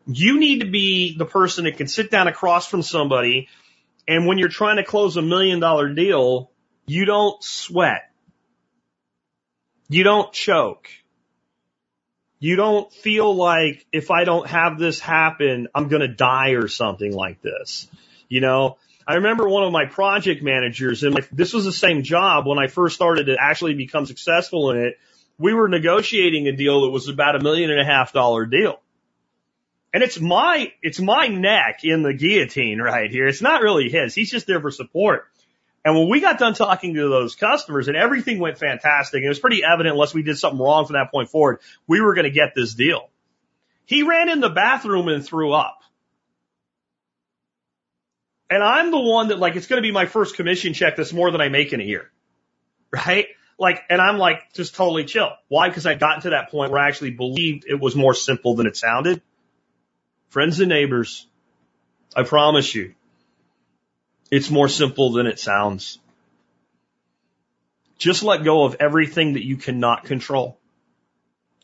You need to be the person that can sit down across from somebody, and when you're trying to close a million dollar deal, you don't sweat. You don't choke. You don't feel like if I don't have this happen, I'm going to die or something like this. You know, I remember one of my project managers, and like, this was the same job when I first started to actually become successful in it. We were negotiating a deal that was about a million and a half dollar deal. And it's my, it's my neck in the guillotine right here. It's not really his. He's just there for support. And when we got done talking to those customers and everything went fantastic, it was pretty evident unless we did something wrong from that point forward, we were going to get this deal. He ran in the bathroom and threw up. And I'm the one that, like, it's going to be my first commission check that's more than I make in a year. Right? Like, and I'm like, just totally chill. Why? Because I got to that point where I actually believed it was more simple than it sounded. Friends and neighbors, I promise you, it's more simple than it sounds. Just let go of everything that you cannot control.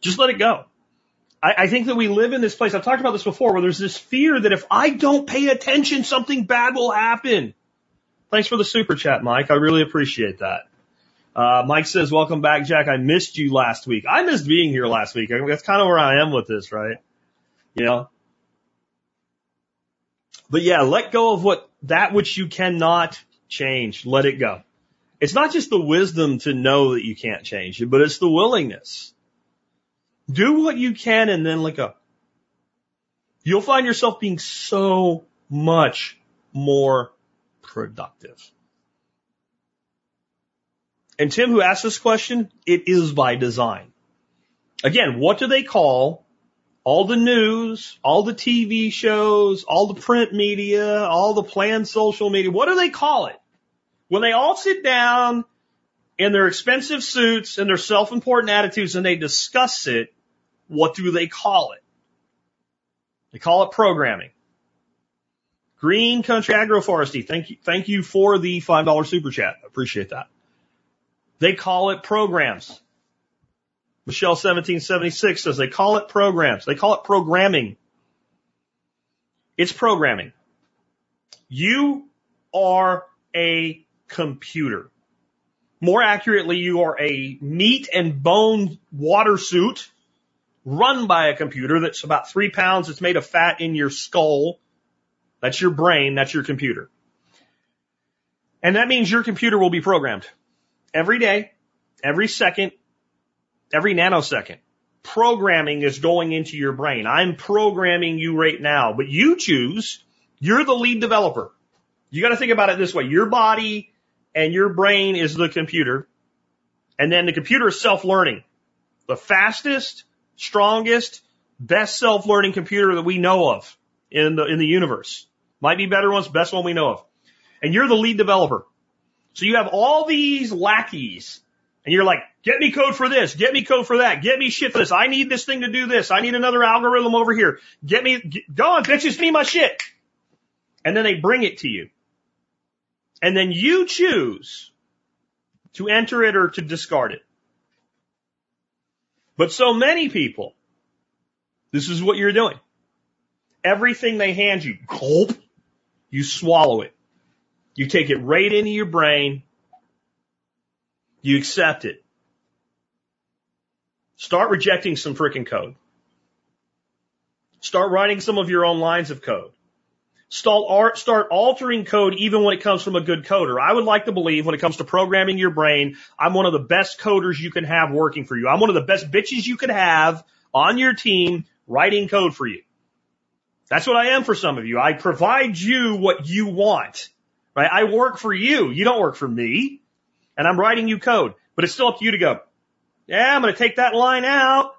Just let it go. I, I think that we live in this place, I've talked about this before, where there's this fear that if I don't pay attention, something bad will happen. Thanks for the super chat, Mike. I really appreciate that. Uh, Mike says, welcome back, Jack. I missed you last week. I missed being here last week. I mean, that's kind of where I am with this, right? You know? But yeah, let go of what that which you cannot change. Let it go. It's not just the wisdom to know that you can't change it, but it's the willingness. Do what you can and then let go. You'll find yourself being so much more productive. And Tim, who asked this question, it is by design. Again, what do they call all the news, all the T V shows, all the print media, all the planned social media? What do they call it? When they all sit down in their expensive suits and their self-important attitudes and they discuss it, what do they call it? They call it programming. Green Country Agroforestry, thank you, thank you for the five dollar super chat. I appreciate that. They call it programs. Michelle seventeen seventy-six says they call it programs. They call it programming. It's programming. You are a computer. More accurately, you are a meat and bone watersuit run by a computer that's about three pounds. It's made of fat in your skull. That's your brain. That's your computer. And that means your computer will be programmed every day, every second, every nanosecond. Programming is going into your brain. I'm programming you right now, but you choose. You're the lead developer. You got to think about it this way. Your body and your brain is the computer. And then the computer is self-learning. The fastest, strongest, best self-learning computer that we know of in the, in the universe. Might be better ones, best one we know of. And you're the lead developer. So you have all these lackeys. And you're like, get me code for this, get me code for that, get me shit for this, I need this thing to do this, I need another algorithm over here, get me, get, go on, bitch, it's me, my shit. And then they bring it to you. And then you choose to enter it or to discard it. But so many people, this is what you're doing. Everything they hand you, gulp, you swallow it. You take it right into your brain. You accept it. Start rejecting some freaking code. Start writing some of your own lines of code. Start, start altering code even when it comes from a good coder. I would like to believe when it comes to programming your brain, I'm one of the best coders you can have working for you. I'm one of the best bitches you could have on your team writing code for you. That's what I am for some of you. I provide you what you want, right? I work for you. You don't work for me. And I'm writing you code, but it's still up to you to go, yeah, I'm going to take that line out.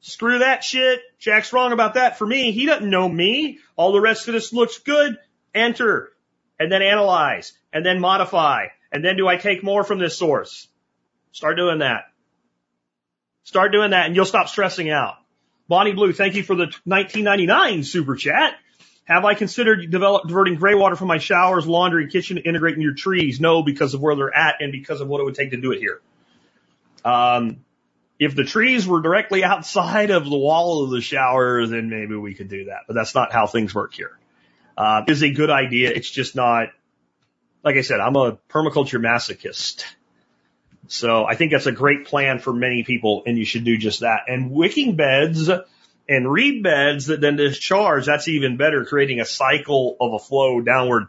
Screw that shit. Jack's wrong about that for me. He doesn't know me. All the rest of this looks good. Enter, and then analyze, and then modify, and then do I take more from this source? Start doing that. Start doing that, and you'll stop stressing out. Bonnie Blue, thank you for the nineteen ninety-nine super chat. Have I considered develop, diverting gray water from my showers, laundry, kitchen, integrating your trees? No, because of where they're at and because of what it would take to do it here. Um, if the trees were directly outside of the wall of the shower, then maybe we could do that. But that's not how things work here. Uh, it's a good idea. It's just not, like I said, I'm a permaculture masochist. So I think that's a great plan for many people, and you should do just that. And wicking beds and reed beds that then discharge, that's even better, creating a cycle of a flow downward.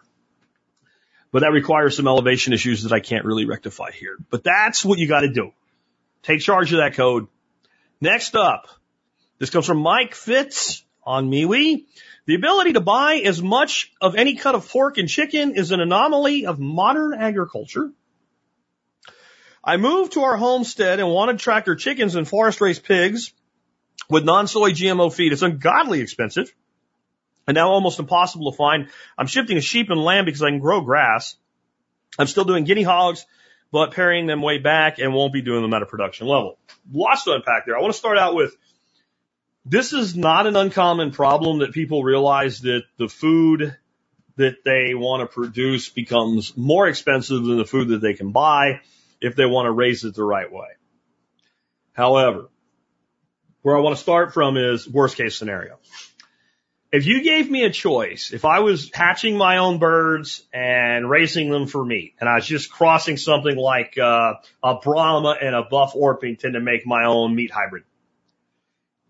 But that requires some elevation issues that I can't really rectify here. But that's what you got to do. Take charge of that code. Next up, this comes from Mike Fitz on MeWe. The ability to buy as much of any cut of pork and chicken is an anomaly of modern agriculture. I moved to our homestead and wanted tractor chickens and forest-raised pigs with non-soy G M O feed. It's ungodly expensive and now almost impossible to find. I'm shifting to sheep and lamb because I can grow grass. I'm still doing guinea hogs, but pairing them way back and won't be doing them at a production level. Lots to unpack there. I want to start out with, this is not an uncommon problem that people realize that the food that they want to produce becomes more expensive than the food that they can buy if they want to raise it the right way. However, where I want to start from is worst case scenario. If you gave me a choice, if I was hatching my own birds and raising them for meat, and I was just crossing something like uh, a Brahma and a Buff Orpington to make my own meat hybrid,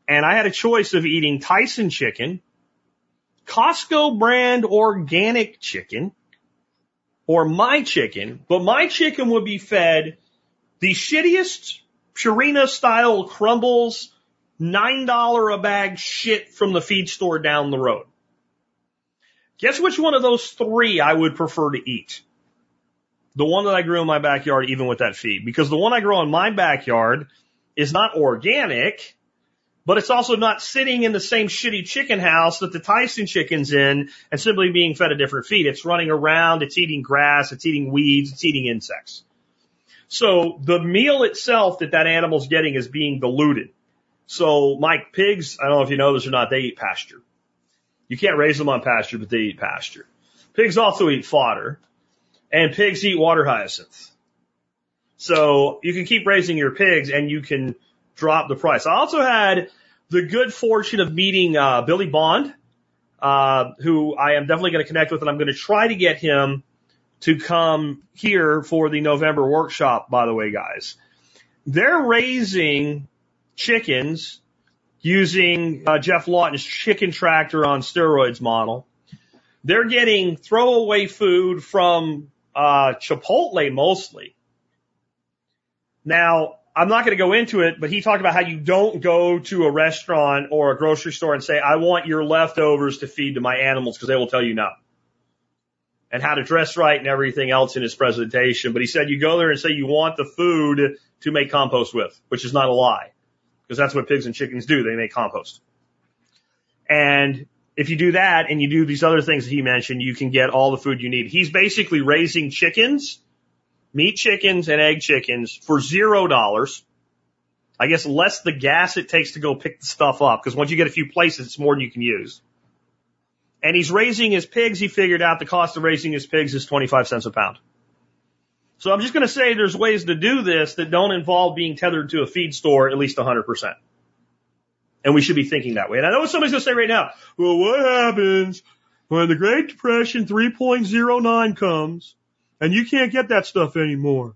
and I had a choice of eating Tyson chicken, Costco brand organic chicken, or my chicken, but my chicken would be fed the shittiest Purina style crumbles, nine dollars a bag shit from the feed store down the road. Guess which one of those three I would prefer to eat? The one that I grew in my backyard, even with that feed. Because the one I grow in my backyard is not organic, but it's also not sitting in the same shitty chicken house that the Tyson chicken's in and simply being fed a different feed. It's running around, it's eating grass, it's eating weeds, it's eating insects. So the meal itself that that animal's getting is being diluted. So, Mike, pigs, I don't know if you know this or not, they eat pasture. You can't raise them on pasture, but they eat pasture. Pigs also eat fodder, and pigs eat water hyacinth. So you can keep raising your pigs, and you can drop the price. I also had the good fortune of meeting uh, Billy Bond, uh, who I am definitely going to connect with, and I'm going to try to get him to come here for the November workshop, by the way, guys. They're raising chickens using uh, Jeff Lawton's chicken tractor on steroids model. They're getting throwaway food from uh Chipotle mostly. Now, I'm not going to go into it, but he talked about how you don't go to a restaurant or a grocery store and say, I want your leftovers to feed to my animals, because they will tell you no. And how to dress right and everything else in his presentation. But he said you go there and say you want the food to make compost with, which is not a lie, because that's what pigs and chickens do. They make compost. And if you do that and you do these other things that he mentioned, you can get all the food you need. He's basically raising chickens, meat chickens and egg chickens, for zero dollars. I guess less the gas it takes to go pick the stuff up, because once you get a few places, it's more than you can use. And he's raising his pigs. He figured out the cost of raising his pigs is twenty-five cents a pound. So I'm just going to say there's ways to do this that don't involve being tethered to a feed store at least one hundred percent. And we should be thinking that way. And I know what somebody's going to say right now. Well, what happens when the Great Depression three point oh nine comes and you can't get that stuff anymore?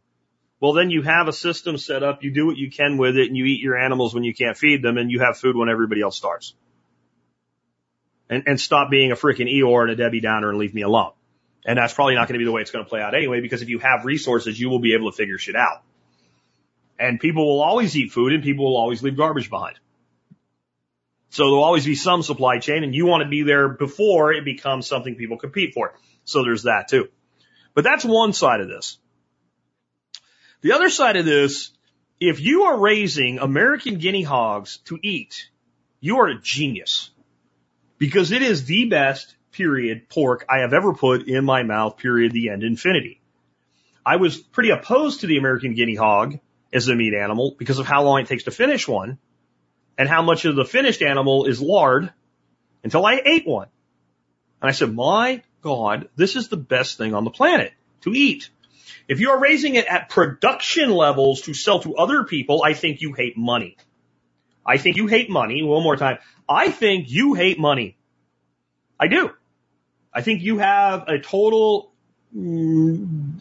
Well, then you have a system set up. You do what you can with it, and you eat your animals when you can't feed them, and you have food when everybody else starves. And, and stop being a freaking Eeyore and a Debbie Downer and leave me alone. And that's probably not going to be the way it's going to play out anyway, because if you have resources, you will be able to figure shit out. And people will always eat food, and people will always leave garbage behind. So there'll always be some supply chain, and you want to be there before it becomes something people compete for. So there's that too. But that's one side of this. The other side of this, if you are raising American guinea hogs to eat, you are a genius. Because it is the best, period, pork I have ever put in my mouth, period, the end, infinity. I was pretty opposed to the American guinea hog as a meat animal because of how long it takes to finish one and how much of the finished animal is lard, until I ate one. And I said, my God, this is the best thing on the planet to eat. If you are raising it at production levels to sell to other people, I think you hate money. I think you hate money. One more time. I think you hate money. I do. I think you have a total mm,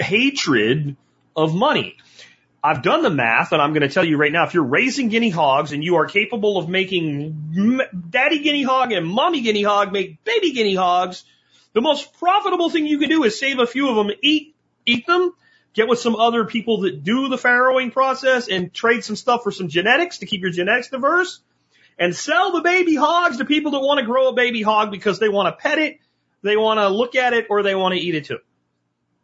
hatred of money. I've done the math, and I'm going to tell you right now, if you're raising guinea hogs and you are capable of making daddy guinea hog and mommy guinea hog make baby guinea hogs, the most profitable thing you can do is save a few of them, eat, eat them, get with some other people that do the farrowing process and trade some stuff for some genetics to keep your genetics diverse, and sell the baby hogs to people that want to grow a baby hog because they want to pet it, they want to look at it, or they want to eat it too.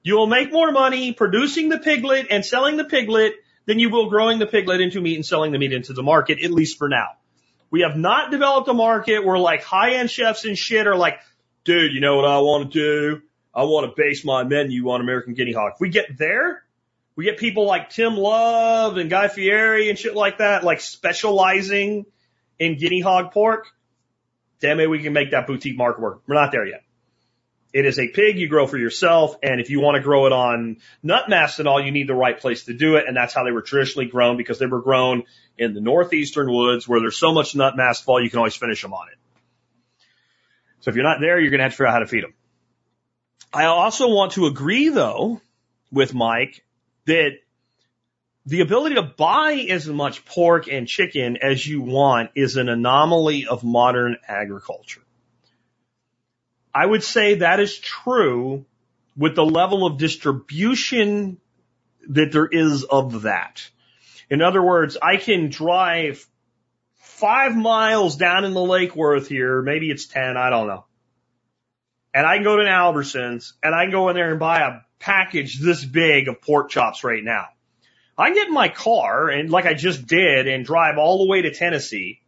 You will make more money producing the piglet and selling the piglet than you will growing the piglet into meat and selling the meat into the market, at least for now. We have not developed a market where like high-end chefs and shit are like, dude, you know what I want to do? I want to base my menu on American guinea hog. If we get there, we get people like Tim Love and Guy Fieri and shit like that, like specializing in guinea hog pork. Damn it, we can make that boutique market work. We're not there yet. It is a pig you grow for yourself, and if you want to grow it on nut mass and all, you need the right place to do it, and that's how they were traditionally grown, because they were grown in the northeastern woods where there's so much nut mass fall, you can always finish them on it. So if you're not there, you're going to have to figure out how to feed them. I also want to agree, though, with Mike that the ability to buy as much pork and chicken as you want is an anomaly of modern agriculture. I would say that is true with the level of distribution that there is of that. In other words, I can drive five miles down in the Lake Worth here, maybe it's ten, I don't know. And I can go to an Albertsons, and I can go in there and buy a package this big of pork chops right now. I can get in my car, and like I just did, and drive all the way to Tennessee,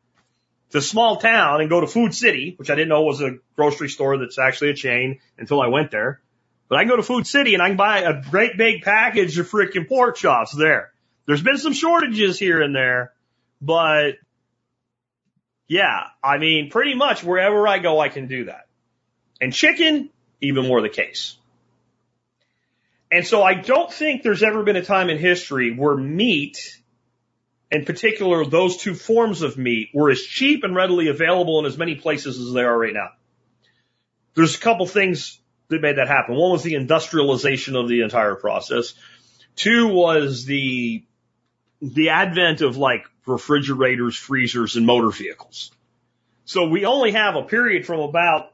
to a small town, and go to Food City, which I didn't know was a grocery store that's actually a chain until I went there. But I can go to Food City, and I can buy a great big package of freaking pork chops there. There's been some shortages here and there, but, yeah, I mean, pretty much wherever I go, I can do that. And chicken, even more the case. And so I don't think there's ever been a time in history where meat, in particular those two forms of meat, were as cheap and readily available in as many places as they are right now. There's a couple things that made that happen. One was the industrialization of the entire process. Two was the the advent of like refrigerators, freezers, and motor vehicles. So we only have a period from about,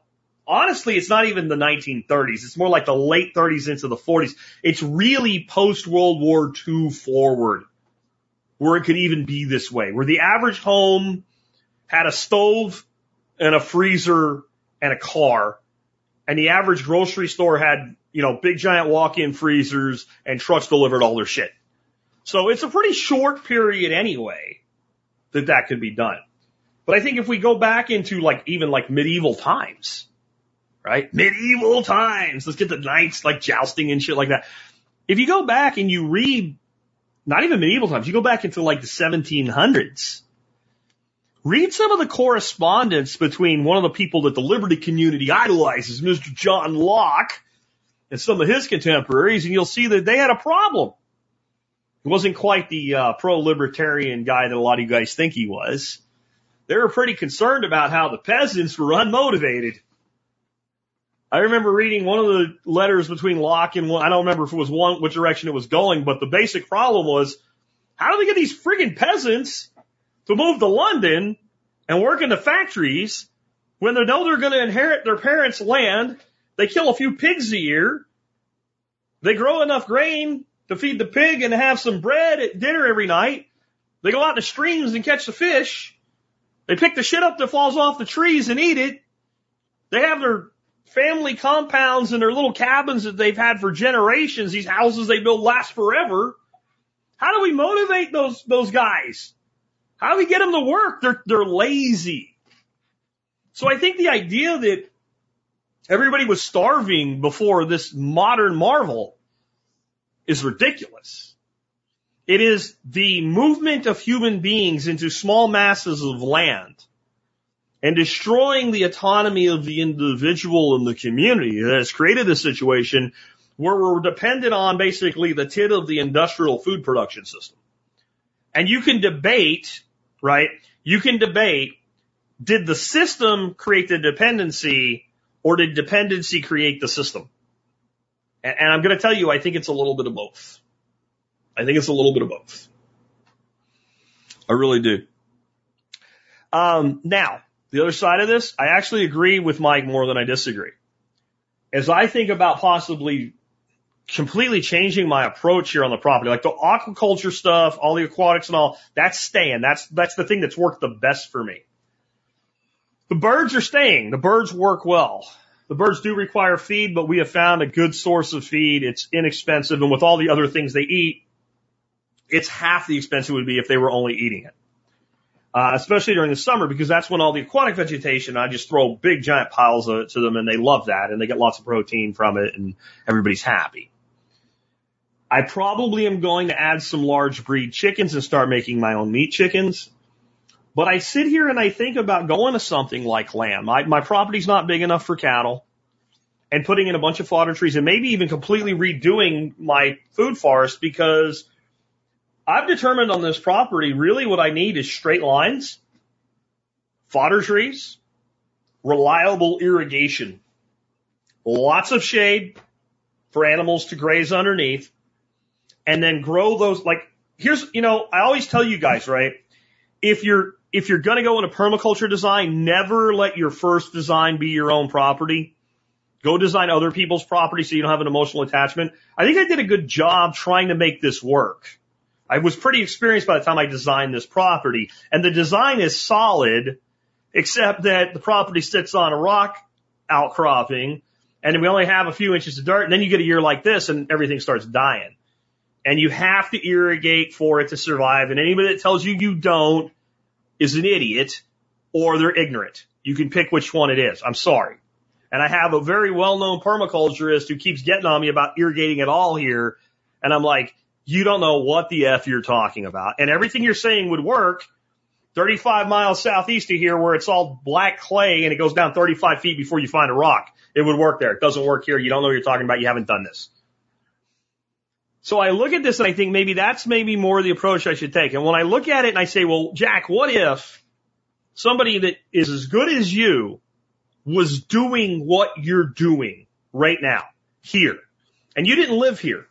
honestly, it's not even the nineteen thirties. It's more like the late thirties into the forties. It's really post-World War Two forward where it could even be this way, where the average home had a stove and a freezer and a car, and the average grocery store had, you know, big giant walk-in freezers and trucks delivered all their shit. So it's a pretty short period anyway that that could be done. But I think if we go back into like even like medieval times, right? Medieval times. Let's get the knights like jousting and shit like that. If you go back and you read, not even medieval times, you go back into like the seventeen hundreds, read some of the correspondence between one of the people that the Liberty community idolizes, Mister John Locke, and some of his contemporaries, and you'll see that they had a problem. He wasn't quite the uh, pro-libertarian guy that a lot of you guys think he was. They were pretty concerned about how the peasants were unmotivated. I remember reading one of the letters between Locke and one, I don't remember if it was one, which direction it was going, but the basic problem was, how do they get these friggin' peasants to move to London and work in the factories when they know they're going to inherit their parents' land? They kill a few pigs a year. They grow enough grain to feed the pig and have some bread at dinner every night. They go out in the streams and catch the fish. They pick the shit up that falls off the trees and eat it. They have their family compounds and their little cabins that they've had for generations. These houses they build last forever. How do we motivate those those guys? How do we get them to work? They're they're lazy. So I think the idea that everybody was starving before this modern marvel is ridiculous. It is the movement of human beings into small masses of land and destroying the autonomy of the individual and the community that has created this situation where we're dependent on basically the tit of the industrial food production system. And you can debate, right? You can debate, did the system create the dependency or did dependency create the system? And, and I'm going to tell you, I think it's a little bit of both. I think it's a little bit of both. I really do. Um, now, the other side of this, I actually agree with Mike more than I disagree. As I think about possibly completely changing my approach here on the property, like the aquaculture stuff, all the aquatics and all, that's staying. That's that's the thing that's worked the best for me. The birds are staying. The birds work well. The birds do require feed, but we have found a good source of feed. It's inexpensive, and with all the other things they eat, it's half the expense it would be if they were only eating it. Uh, especially during the summer, because that's when all the aquatic vegetation, I just throw big giant piles of it to them and they love that and they get lots of protein from it and everybody's happy. I probably am going to add some large breed chickens and start making my own meat chickens. But I sit here and I think about going to something like lamb. My, my property's not big enough for cattle, and putting in a bunch of fodder trees and maybe even completely redoing my food forest, because I've determined on this property, really what I need is straight lines, fodder trees, reliable irrigation, lots of shade for animals to graze underneath, and then grow those. Like, here's, you know, I always tell you guys, right? If you're, if you're going to go into permaculture design, never let your first design be your own property. Go design other people's property so you don't have an emotional attachment. I think I did a good job trying to make this work. I was pretty experienced by the time I designed this property, and the design is solid, except that the property sits on a rock outcropping, and we only have a few inches of dirt, and then you get a year like this, and everything starts dying. And you have to irrigate for it to survive, and anybody that tells you you don't is an idiot, or they're ignorant. You can pick which one it is. I'm sorry. And I have a very well-known permaculturist who keeps getting on me about irrigating at all here, and I'm like, you don't know what the F you're talking about. And everything you're saying would work thirty-five miles southeast of here where it's all black clay and it goes down thirty-five feet before you find a rock. It would work there. It doesn't work here. You don't know what you're talking about. You haven't done this. So I look at this and I think maybe that's maybe more the approach I should take. And when I look at it and I say, well, Jack, what if somebody that is as good as you was doing what you're doing right now, here, and you didn't live here,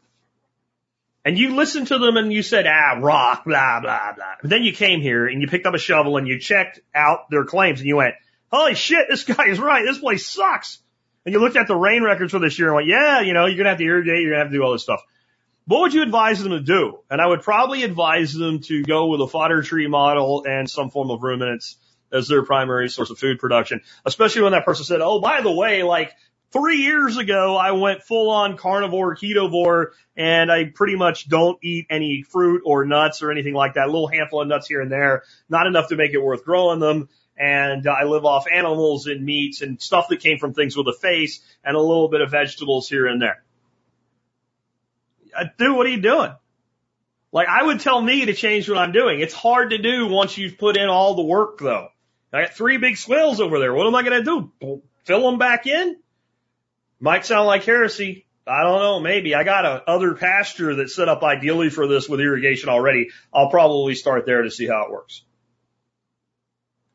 and you listened to them and you said, ah, rock, blah, blah, blah. And then you came here and you picked up a shovel and you checked out their claims and you went, holy shit, this guy is right. This place sucks. And you looked at the rain records for this year and went, yeah, you know, you're going to have to irrigate, you're going to have to do all this stuff. What would you advise them to do? And I would probably advise them to go with a fodder tree model and some form of ruminants as their primary source of food production, especially when that person said, oh, by the way, like three years ago, I went full-on carnivore, ketovore, and I pretty much don't eat any fruit or nuts or anything like that, a little handful of nuts here and there, not enough to make it worth growing them. And I live off animals and meats and stuff that came from things with a face and a little bit of vegetables here and there. Dude, what are you doing? Like, I would tell me to change what I'm doing. It's hard to do once you've put in all the work, though. I got three big swales over there. What am I going to do? Fill them back in? Might sound like heresy. I don't know. Maybe. I got a other pasture that's set up ideally for this with irrigation already. I'll probably start there to see how it works.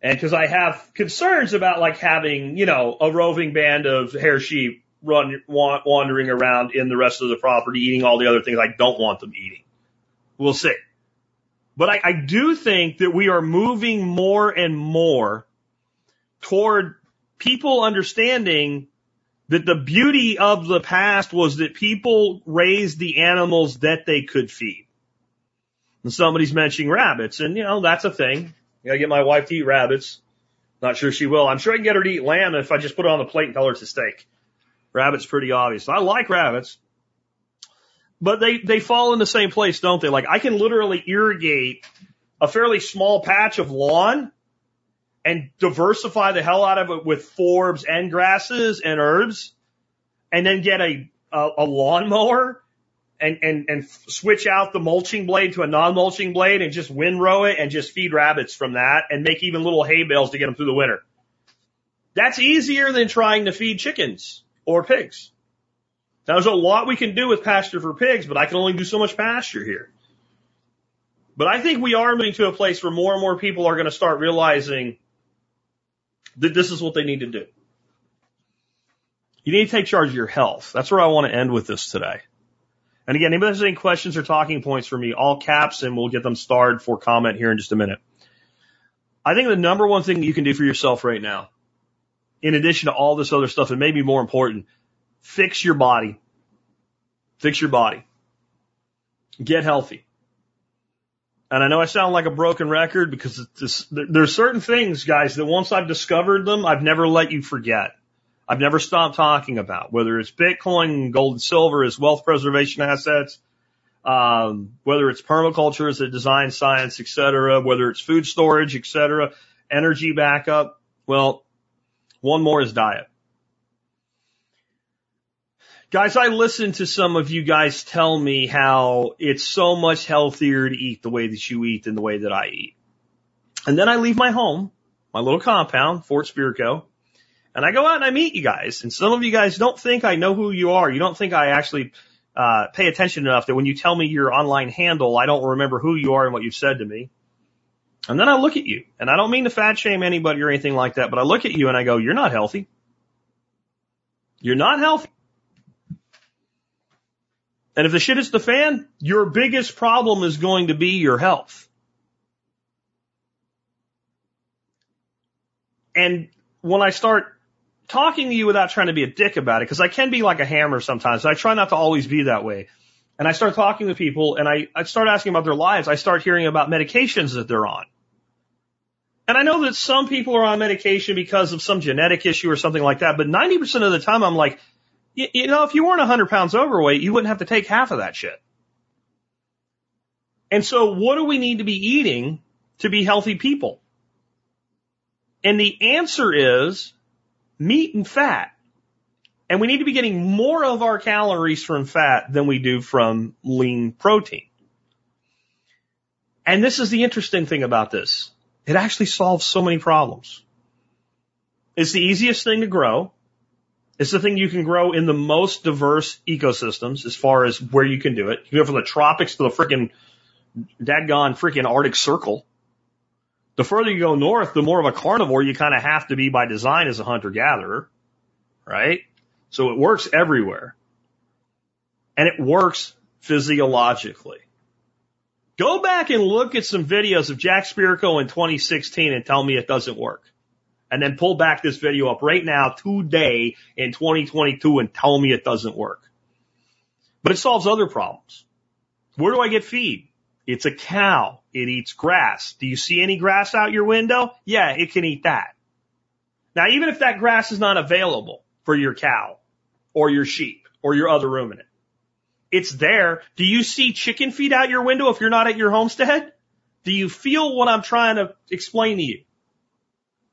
And because I have concerns about, like, having, you know, a roving band of hair sheep run wandering around in the rest of the property, eating all the other things I don't want them eating. We'll see. But I, I do think that we are moving more and more toward people understanding that the beauty of the past was that people raised the animals that they could feed. And somebody's mentioning rabbits, and, you know, that's a thing. I gotta get my wife to eat rabbits. Not sure she will. I'm sure I can get her to eat lamb if I just put it on the plate and tell her it's a steak. Rabbits pretty obvious. I like rabbits, but they, they fall in the same place, don't they? Like, I can literally irrigate a fairly small patch of lawn and diversify the hell out of it with forbs and grasses and herbs, and then get a, a, a lawnmower and, and, and switch out the mulching blade to a non-mulching blade and just windrow it and just feed rabbits from that and make even little hay bales to get them through the winter. That's easier than trying to feed chickens or pigs. Now, there's a lot we can do with pasture for pigs, but I can only do so much pasture here. But I think we are moving to a place where more and more people are going to start realizing that this is what they need to do. You need to take charge of your health. That's where I want to end with this today. And again, anybody has any questions or talking points for me, all caps, and we'll get them starred for comment here in just a minute. I think the number one thing that you can do for yourself right now, in addition to all this other stuff, and maybe more important, fix your body. Fix your body. Get healthy. And I know I sound like a broken record because it's, there are certain things, guys, that once I've discovered them, I've never let you forget. I've never stopped talking about, whether it's Bitcoin, gold and silver as wealth preservation assets, um, whether it's permaculture as a design science, et cetera, whether it's food storage, et cetera, energy backup. Well, one more is diet. Guys, I listened to some of you guys tell me how it's so much healthier to eat the way that you eat than the way that I eat. And then I leave my home, my little compound, Fort Spirico, and I go out and I meet you guys. And some of you guys don't think I know who you are. You don't think I actually uh pay attention enough that when you tell me your online handle, I don't remember who you are and what you've said to me. And then I look at you, and I don't mean to fat shame anybody or anything like that, but I look at you and I go, you're not healthy. You're not healthy. And if the shit hits the fan, your biggest problem is going to be your health. And when I start talking to you without trying to be a dick about it, because I can be like a hammer sometimes, and I try not to always be that way. And I start talking to people, and I, I start asking about their lives. I start hearing about medications that they're on. And I know that some people are on medication because of some genetic issue or something like that, but ninety percent of the time I'm like, you, you know, if you weren't one hundred pounds overweight, you wouldn't have to take half of that shit. And so what do we need to be eating to be healthy people? And the answer is meat and fat. And we need to be getting more of our calories from fat than we do from lean protein. And this is the interesting thing about this. It actually solves so many problems. It's the easiest thing to grow. It's the thing you can grow in the most diverse ecosystems as far as where you can do it. You can go from the tropics to the freaking dadgone freaking Arctic Circle. The further you go north, the more of a carnivore you kind of have to be by design as a hunter-gatherer, right? So it works everywhere. And it works physiologically. Go back and look at some videos of Jack Spirko in twenty sixteen and tell me it doesn't work. And then pull back this video up right now, today, in twenty twenty-two, and tell me it doesn't work. But it solves other problems. Where do I get feed? It's a cow. It eats grass. Do you see any grass out your window? Yeah, it can eat that. Now, even if that grass is not available for your cow or your sheep or your other ruminant, it's there. Do you see chicken feed out your window if you're not at your homestead? Do you feel what I'm trying to explain to you?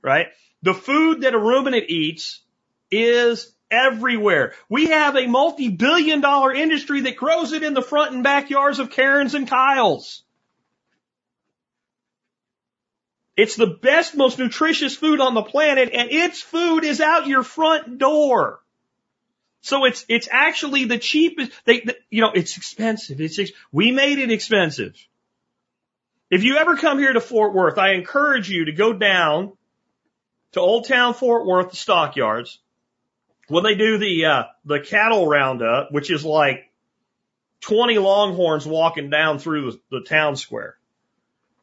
Right? The food that a ruminant eats is everywhere. We have a multi-billion dollar industry that grows it in the front and backyards of Karens and Kyles. It's the best, most nutritious food on the planet, and its food is out your front door. So it's it's actually the cheapest. They, they you know, it's expensive. It's we made it expensive. If you ever come here to Fort Worth, I encourage you to go down to Old Town Fort Worth, the stockyards. When they do the, uh, the cattle roundup, which is like twenty longhorns walking down through the, the town square.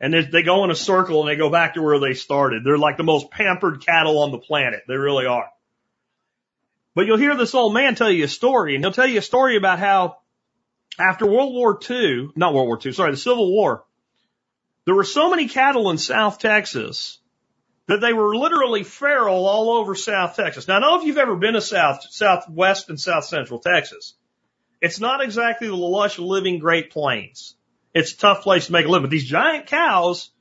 And they go in a circle and they go back to where they started. They're like the most pampered cattle on the planet. They really are. But you'll hear this old man tell you a story, and he'll tell you a story about how after World War Two, not World War Two, sorry, the Civil War, there were so many cattle in South Texas that they were literally feral all over South Texas. Now, I don't know if you've ever been to South, Southwest and South Central Texas. It's not exactly the lush, living Great Plains. It's a tough place to make a living. But these giant cows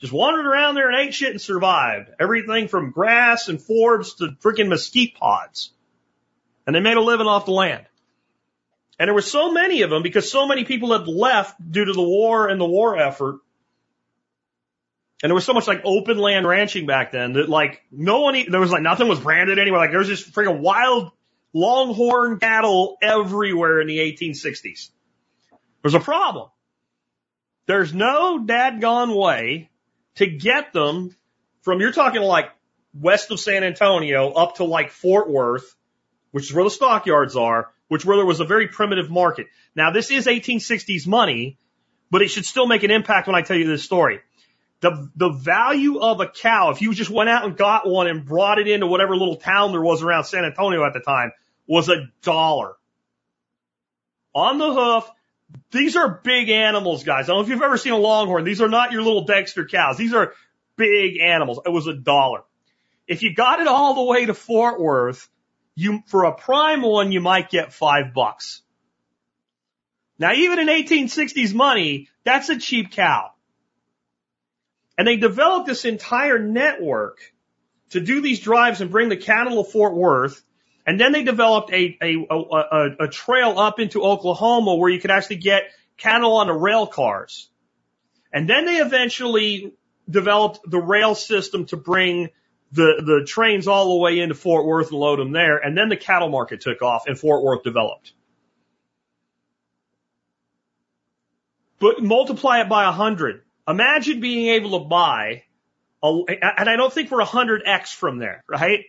just wandered around there and ate shit and survived. Everything from grass and forbs to freaking mesquite pods. And they made a living off the land. And there were so many of them because so many people had left due to the war and the war effort. And there was so much like open land ranching back then that like no one, e- there was like nothing was branded anywhere. Like there was just freaking wild longhorn cattle everywhere in the eighteen sixties. There's a problem. There's no dadgone way to get them from, you're talking like west of San Antonio up to like Fort Worth, which is where the stockyards are, which where there was a very primitive market. Now this is eighteen sixties money, but it should still make an impact when I tell you this story. The, the value of a cow, if you just went out and got one and brought it into whatever little town there was around San Antonio at the time, was a dollar. On the hoof, these are big animals, guys. I don't know if you've ever seen a longhorn. These are not your little Dexter cows. These are big animals. It was a dollar. If you got it all the way to Fort Worth, you for a prime one, you might get five bucks. Now, even in eighteen sixties money, that's a cheap cow. And they developed this entire network to do these drives and bring the cattle to Fort Worth. And then they developed a, a, a, a trail up into Oklahoma where you could actually get cattle on the rail cars. And then they eventually developed the rail system to bring the, the trains all the way into Fort Worth and load them there. And then the cattle market took off and Fort Worth developed. But multiply it by a hundred. Imagine being able to buy, a, and I don't think we're one hundred x from there, right?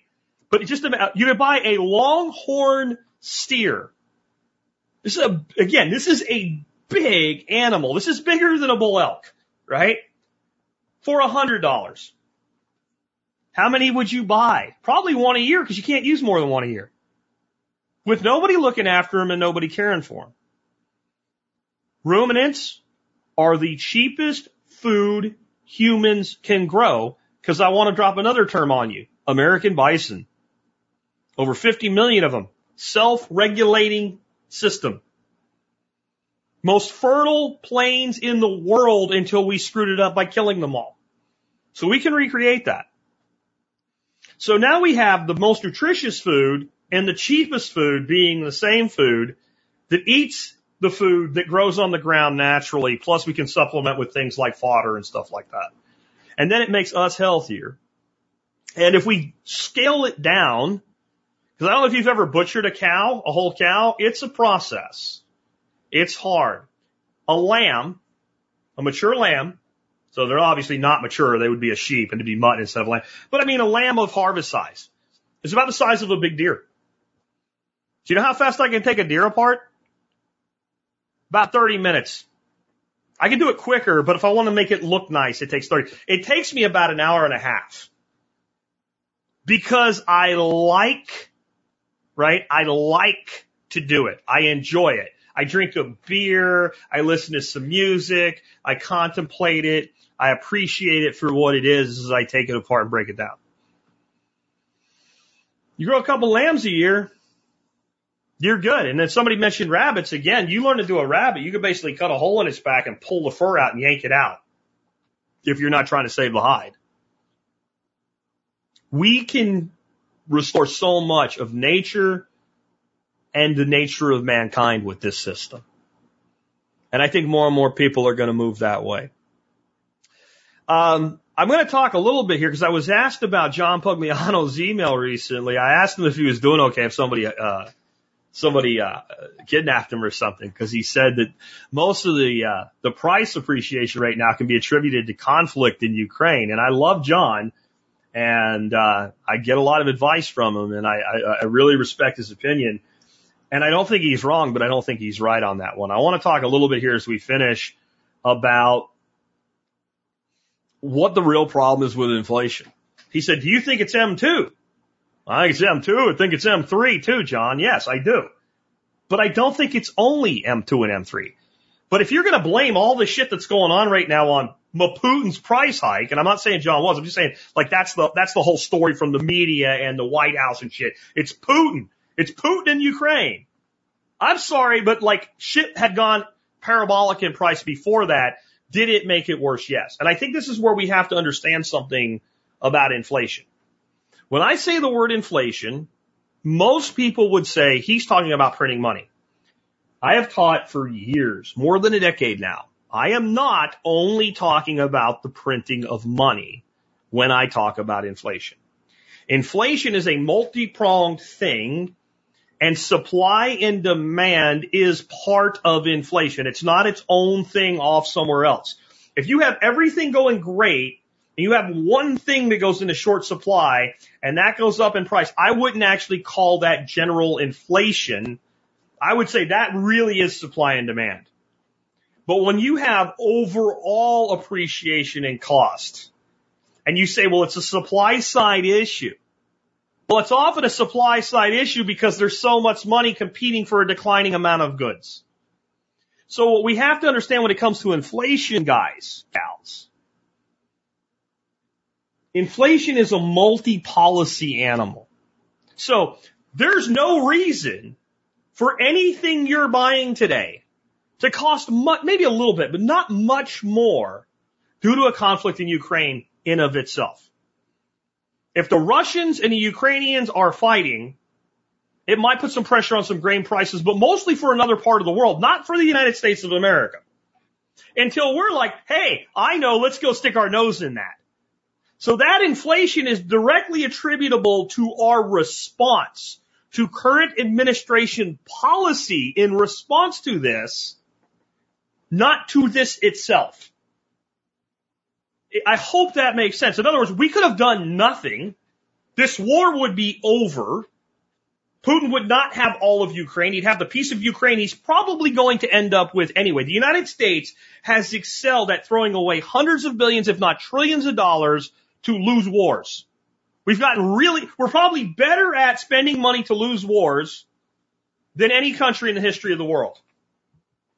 But just about, you could buy a longhorn steer. This is a, again, this is a big animal. This is bigger than a bull elk, right? For one hundred dollars. How many would you buy? Probably one a year because you can't use more than one a year. With nobody looking after them and nobody caring for them. Ruminants are the cheapest food humans can grow, because I want to drop another term on you, American bison. Over fifty million of them. Self-regulating system. Most fertile plains in the world until we screwed it up by killing them all. So we can recreate that. So now we have the most nutritious food and the cheapest food being the same food that eats the food that grows on the ground naturally, plus we can supplement with things like fodder and stuff like that. And then it makes us healthier. And if we scale it down, because I don't know if you've ever butchered a cow, a whole cow, it's a process. It's hard. A lamb, a mature lamb, so they're obviously not mature, they would be a sheep and it'd be mutton instead of lamb. But I mean a lamb of harvest size. It's about the size of a big deer. Do you know how fast I can take a deer apart? About thirty minutes. I can do it quicker, but if I want to make it look nice, it takes thirty. It takes me about an hour and a half. Because I like, right? I like to do it. I enjoy it. I drink a beer. I listen to some music. I contemplate it. I appreciate it for what it is as I take it apart and break it down. You grow a couple lambs a year, you're good. And then somebody mentioned rabbits. Again, you learn to do a rabbit, you could basically cut a hole in its back and pull the fur out and yank it out if you're not trying to save the hide. We can restore so much of nature and the nature of mankind with this system. And I think more and more people are going to move that way. Um, I'm going to talk a little bit here because I was asked about John Pugliano's email recently. I asked him if he was doing okay, if somebody uh somebody uh kidnapped him or something, because he said that most of the uh the price appreciation right now can be attributed to conflict in Ukraine. And I love John, and uh I get a lot of advice from him, and I, I, I really respect his opinion. And I don't think he's wrong, but I don't think he's right on that one. I want to talk a little bit here as we finish about what the real problem is with inflation. He said, do you think it's M two? I think it's M two. I think it's M three too, John. Yes, I do. But I don't think it's only M two and M three. But if you're going to blame all the shit that's going on right now on Putin's price hike, and I'm not saying John was, I'm just saying, like, that's the, that's the whole story from the media and the White House and shit. It's Putin. It's Putin in Ukraine. I'm sorry, but like, shit had gone parabolic in price before that. Did it make it worse? Yes. And I think this is where we have to understand something about inflation. When I say the word inflation, most people would say he's talking about printing money. I have taught for years, more than a decade now, I am not only talking about the printing of money when I talk about inflation. Inflation is a multi-pronged thing, and supply and demand is part of inflation. It's not its own thing off somewhere else. If you have everything going great and you have one thing that goes into short supply and that goes up in price, I wouldn't actually call that general inflation. I would say that really is supply and demand. But when you have overall appreciation in cost, and you say, well, it's a supply side issue. Well, it's often a supply side issue because there's so much money competing for a declining amount of goods. So what we have to understand when it comes to inflation, guys, pals, inflation is a multi-policy animal. So there's no reason for anything you're buying today to cost much, maybe a little bit, but not much more due to a conflict in Ukraine in of itself. If the Russians and the Ukrainians are fighting, it might put some pressure on some grain prices, but mostly for another part of the world, not for the United States of America. Until we're like, hey, I know, let's go stick our nose in that. So that inflation is directly attributable to our response to current administration policy in response to this, not to this itself. I hope that makes sense. In other words, we could have done nothing. This war would be over. Putin would not have all of Ukraine. He'd have the piece of Ukraine he's probably going to end up with anyway. The United States has excelled at throwing away hundreds of billions, if not trillions of dollars, to lose wars. We've gotten really, we're probably better at spending money to lose wars than any country in the history of the world.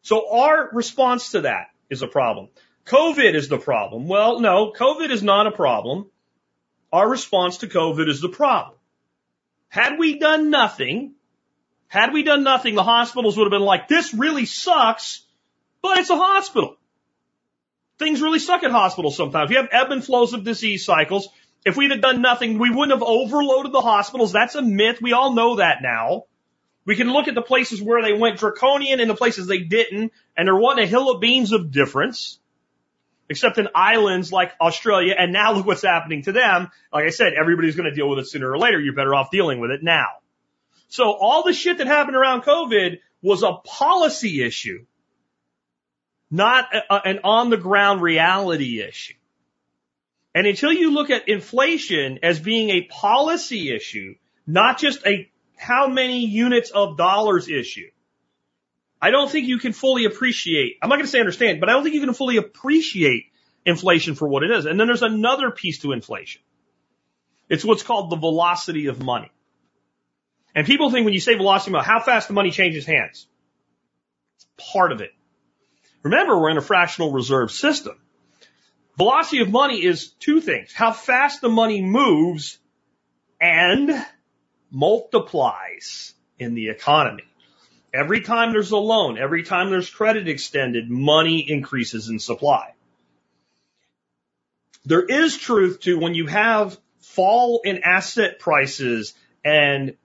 So our response to that is a problem. COVID is the problem. Well, no, COVID is not a problem. Our response to COVID is the problem. Had we done nothing, had we done nothing, the hospitals would have been like, this really sucks, but it's a hospital. Things really suck at hospitals sometimes. We have ebb and flows of disease cycles. If we'd have done nothing, we wouldn't have overloaded the hospitals. That's a myth. We all know that now. We can look at the places where they went draconian and the places they didn't, and there wasn't a hill of beans of difference. Except in islands like Australia, and now look what's happening to them. Like I said, everybody's going to deal with it sooner or later. You're better off dealing with it now. So all the shit that happened around COVID was a policy issue, not a, a, an on-the-ground reality issue. And until you look at inflation as being a policy issue, not just a how many units of dollars issue. I don't think you can fully appreciate, I'm not going to say understand, but I don't think you can fully appreciate inflation for what it is. And then there's another piece to inflation. It's what's called the velocity of money. And people think when you say velocity of money, how fast the money changes hands. It's part of it. Remember, we're in a fractional reserve system. Velocity of money is two things. How fast the money moves and multiplies in the economy. Every time there's a loan, every time there's credit extended, money increases in supply. There is truth to when you have fall in asset prices and,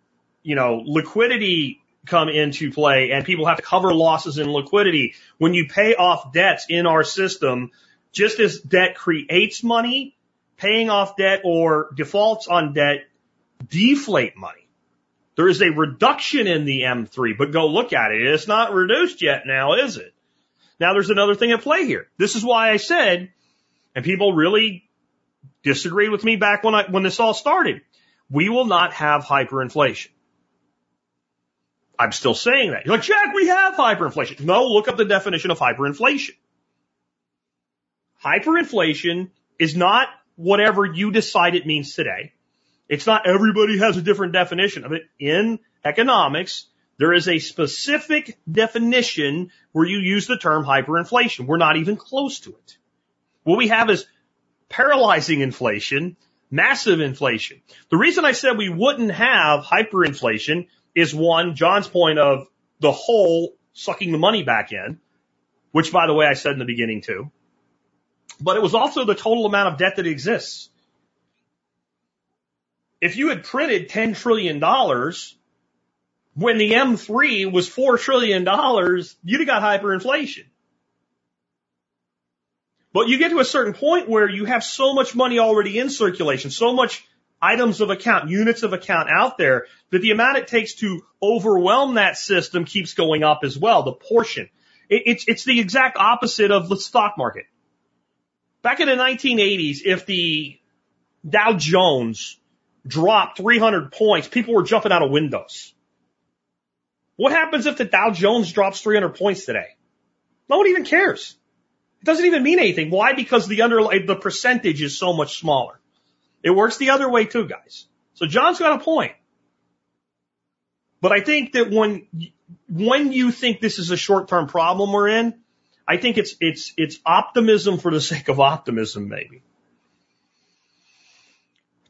you know, liquidity come into play and people have to cover losses in liquidity. When you pay off debts in our system, just as debt creates money, paying off debt or defaults on debt deflate money. There is a reduction in the M three, but go look at it. It's not reduced yet now, is it? Now there's another thing at play here. This is why I said, and people really disagreed with me back when I, when this all started, we will not have hyperinflation. I'm still saying that. You're like, Jack, we have hyperinflation. No, look up the definition of hyperinflation. Hyperinflation is not whatever you decide it means today. It's not everybody has a different definition of it. In economics, there is a specific definition where you use the term hyperinflation. We're not even close to it. What we have is paralyzing inflation, massive inflation. The reason I said we wouldn't have hyperinflation is, one, John's point of the whole sucking the money back in, which, by the way, I said in the beginning, too. But it was also the total amount of debt that exists. If you had printed ten trillion dollars when the M three was four trillion dollars, you'd have got hyperinflation. But you get to a certain point where you have so much money already in circulation, so much items of account, units of account out there, that the amount it takes to overwhelm that system keeps going up as well, the portion. It, it's, it's the exact opposite of the stock market. Back in the nineteen eighties, if the Dow Jones dropped three hundred points, people were jumping out of windows. What happens if the Dow Jones drops three hundred points today? No one even cares. It doesn't even mean anything. Why? Because the under the percentage is so much smaller. It works the other way too, guys. So John's got a point. But I think that when when you think this is a short-term problem we're in, I think it's it's it's optimism for the sake of optimism, maybe.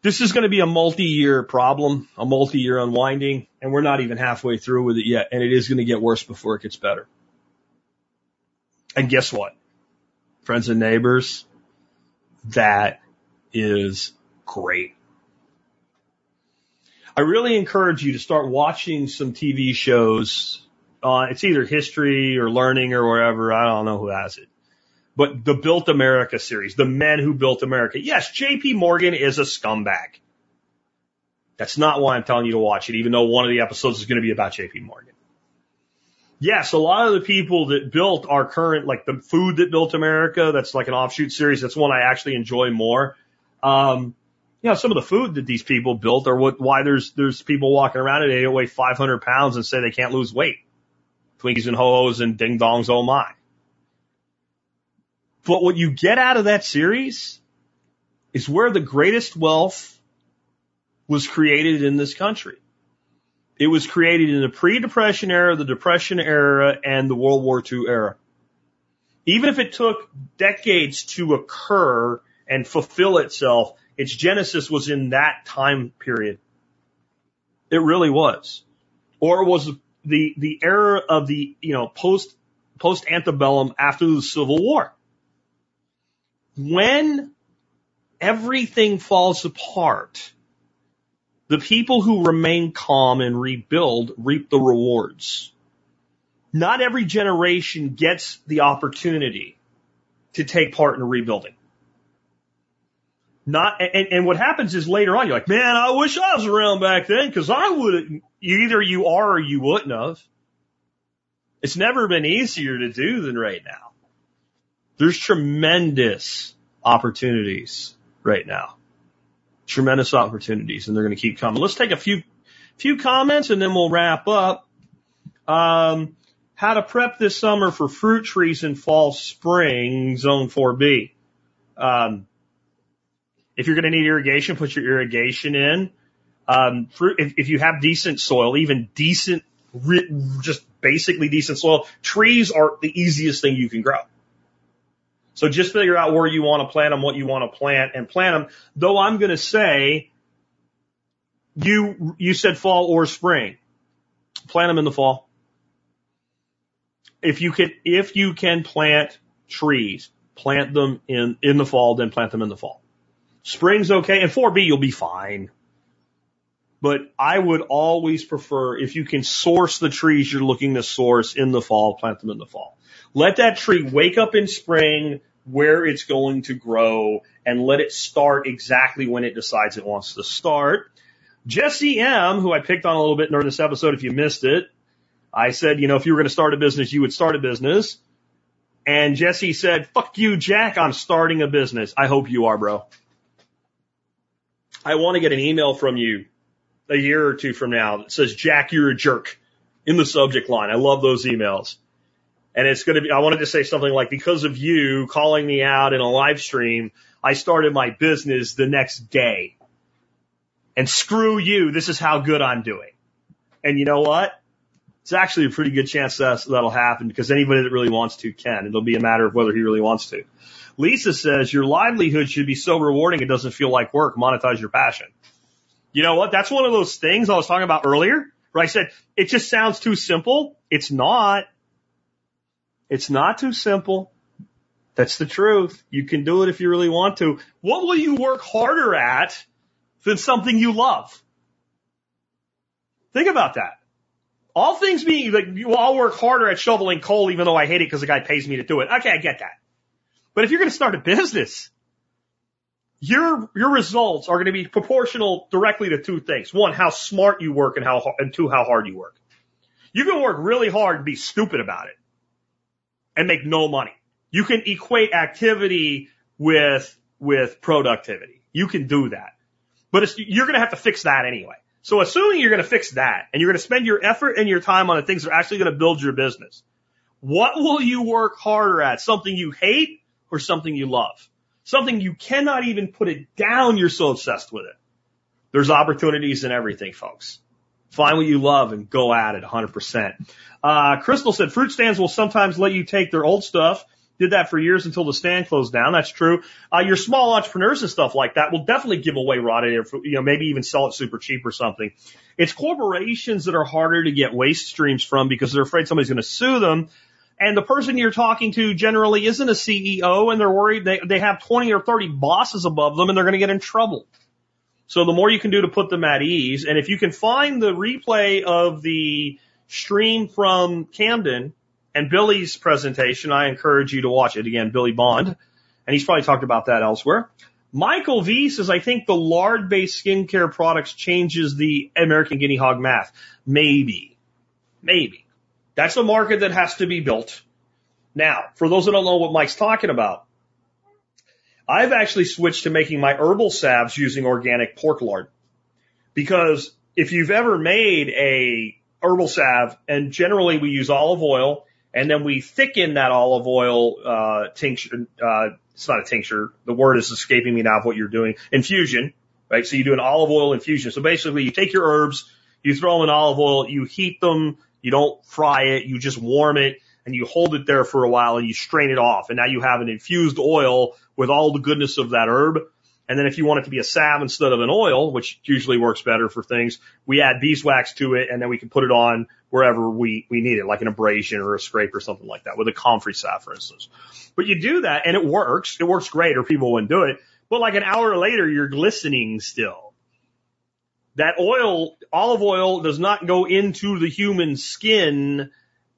This is going to be a multi-year problem, a multi-year unwinding, and we're not even halfway through with it yet, and it is going to get worse before it gets better. And guess what? Friends and neighbors, that is great. I really encourage you to start watching some T V shows. Uh, it's either history or learning or wherever. I don't know who has it. But the Built America series, the men who built America. Yes, J P Morgan is a scumbag. That's not why I'm telling you to watch it, even though one of the episodes is going to be about J P Morgan. Yes, a lot of the people that built our current, like the Food That Built America, that's like an offshoot series. That's one I actually enjoy more. Um, you know, some of the food that these people built are what, why there's, there's people walking around today that weigh five hundred pounds and say they can't lose weight. Twinkies and Ho-Hos and Ding Dongs, oh my. But what you get out of that series is where the greatest wealth was created in this country. It was created in the pre-Depression era, the Depression era, and the World War Two era. Even if it took decades to occur and fulfill itself, its genesis was in that time period. It really was. Or it was the, the era of the, you know, post, post antebellum after the Civil War. When everything falls apart, the people who remain calm and rebuild reap the rewards. Not every generation gets the opportunity to take part in rebuilding. Not, and, and what happens is later on, you're like, man, I wish I was around back then because I would, either you are or you wouldn't have. It's never been easier to do than right now. There's tremendous opportunities right now. Tremendous opportunities, and they're going to keep coming. Let's take a few few comments and then we'll wrap up. Um, how to prep this summer for fruit trees in fall, spring, zone four B. Um, if you're going to need irrigation, put your irrigation in. Um, fruit, if, if you have decent soil, even decent, just basically decent soil, trees are the easiest thing you can grow. So just figure out where you want to plant them, what you want to plant, and plant them. Though I'm going to say, you you said fall or spring. Plant them in the fall. If you can, if you can plant trees, plant them in, in the fall, then plant them in the fall. Spring's okay, and four B you'll be fine. But I would always prefer, if you can source the trees you're looking to source in the fall, plant them in the fall. Let that tree wake up in spring where it's going to grow and let it start exactly when it decides it wants to start. Jesse M., who I picked on a little bit during this episode, if you missed it, I said, you know, if you were going to start a business, you would start a business. And Jesse said, fuck you, Jack, I'm starting a business. I hope you are, bro. I want to get an email from you a year or two from now that says, Jack, you're a jerk, in the subject line. I love those emails. And it's going to be, I wanted to say something like, because of you calling me out in a live stream, I started my business the next day. And screw you, this is how good I'm doing. And you know what? It's actually a pretty good chance that's, that'll happen, because anybody that really wants to can. It'll be a matter of whether he really wants to. Lisa says, your livelihood should be so rewarding it doesn't feel like work. Monetize your passion. You know what? That's one of those things I was talking about earlier where I said, it just sounds too simple. It's not. It's not too simple. That's the truth. You can do it if you really want to. What will you work harder at than something you love? Think about that. All things being, like, you all work harder at shoveling coal even though I hate it because the guy pays me to do it. Okay, I get that. But if you're going to start a business, Your, your results are going to be proportional directly to two things. One, how smart you work, and how, and two, how hard you work. You can work really hard and be stupid about it and make no money. You can equate activity with, with productivity. You can do that. But it's, you're going to have to fix that anyway. So assuming you're going to fix that and you're going to spend your effort and your time on the things that are actually going to build your business, what will you work harder at? Something you hate or something you love? Something you cannot even put it down, you're so obsessed with it. There's opportunities in everything, folks. Find what you love and go at it one hundred percent. Uh, Crystal said, fruit stands will sometimes let you take their old stuff. Did that for years until the stand closed down. That's true. Uh, your small entrepreneurs and stuff like that will definitely give away rotted, you know, maybe even sell it super cheap or something. It's corporations that are harder to get waste streams from because they're afraid somebody's going to sue them. And the person you're talking to generally isn't a C E O, and they're worried they, they have twenty or thirty bosses above them, and they're going to get in trouble. So the more you can do to put them at ease, and if you can find the replay of the stream from Camden and Billy's presentation, I encourage you to watch it. Again, Billy Bond, and he's probably talked about that elsewhere. Michael V says, I think the lard-based skincare products changes the American guinea hog math. Maybe. Maybe. That's a market that has to be built. Now, for those that don't know what Mike's talking about, I've actually switched to making my herbal salves using organic pork lard. Because if you've ever made a herbal salve, and generally we use olive oil, and then we thicken that olive oil uh tincture. Uh, it's not a tincture. The word is escaping me now of what you're doing. Infusion, right? So you do an olive oil infusion. So basically you take your herbs, you throw them in olive oil, you heat them. You don't fry it, you just warm it, and you hold it there for a while, and you strain it off. And now you have an infused oil with all the goodness of that herb. And then if you want it to be a salve instead of an oil, which usually works better for things, we add beeswax to it, and then we can put it on wherever we, we need it, like an abrasion or a scrape or something like that, with a comfrey salve, for instance. But you do that, and it works. It works great, or people wouldn't do it. But like an hour later, you're glistening still. That oil, olive oil, does not go into the human skin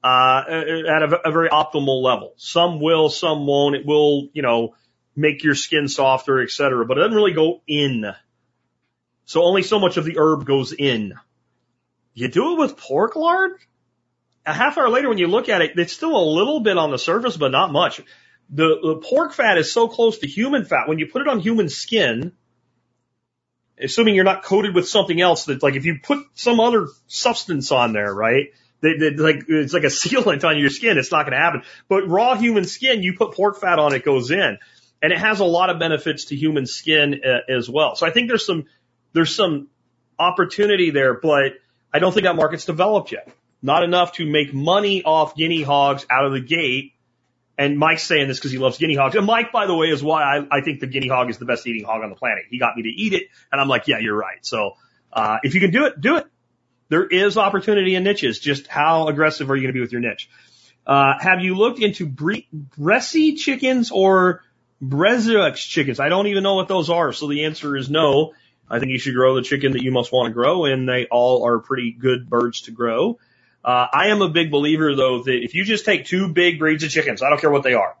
uh at a, a very optimal level. Some will, some won't. It will, you know, make your skin softer, et cetera, but it doesn't really go in. So only so much of the herb goes in. You do it with pork lard? A half hour later when you look at it, it's still a little bit on the surface, but not much. The, the pork fat is so close to human fat. When you put it on human skin, assuming you're not coated with something else that, like, if you put some other substance on there, right, that, that, like, it's like a sealant on your skin, it's not going to happen. But raw human skin, you put pork fat on, it goes in. And it has a lot of benefits to human skin uh, as well. So I think there's some, there's some opportunity there, but I don't think that market's developed yet. Not enough to make money off guinea hogs out of the gate. And Mike's saying this because he loves guinea hogs. And Mike, by the way, is why I, I think the guinea hog is the best eating hog on the planet. He got me to eat it, and I'm like, yeah, you're right. So uh if you can do it, do it. There is opportunity in niches. Just how aggressive are you going to be with your niche? Uh Have you looked into bre- Bressy chickens or Brezuex chickens? I don't even know what those are, so the answer is no. I think you should grow the chicken that you most want to grow, and they all are pretty good birds to grow. Uh, I am a big believer, though, that if you just take two big breeds of chickens, I don't care what they are.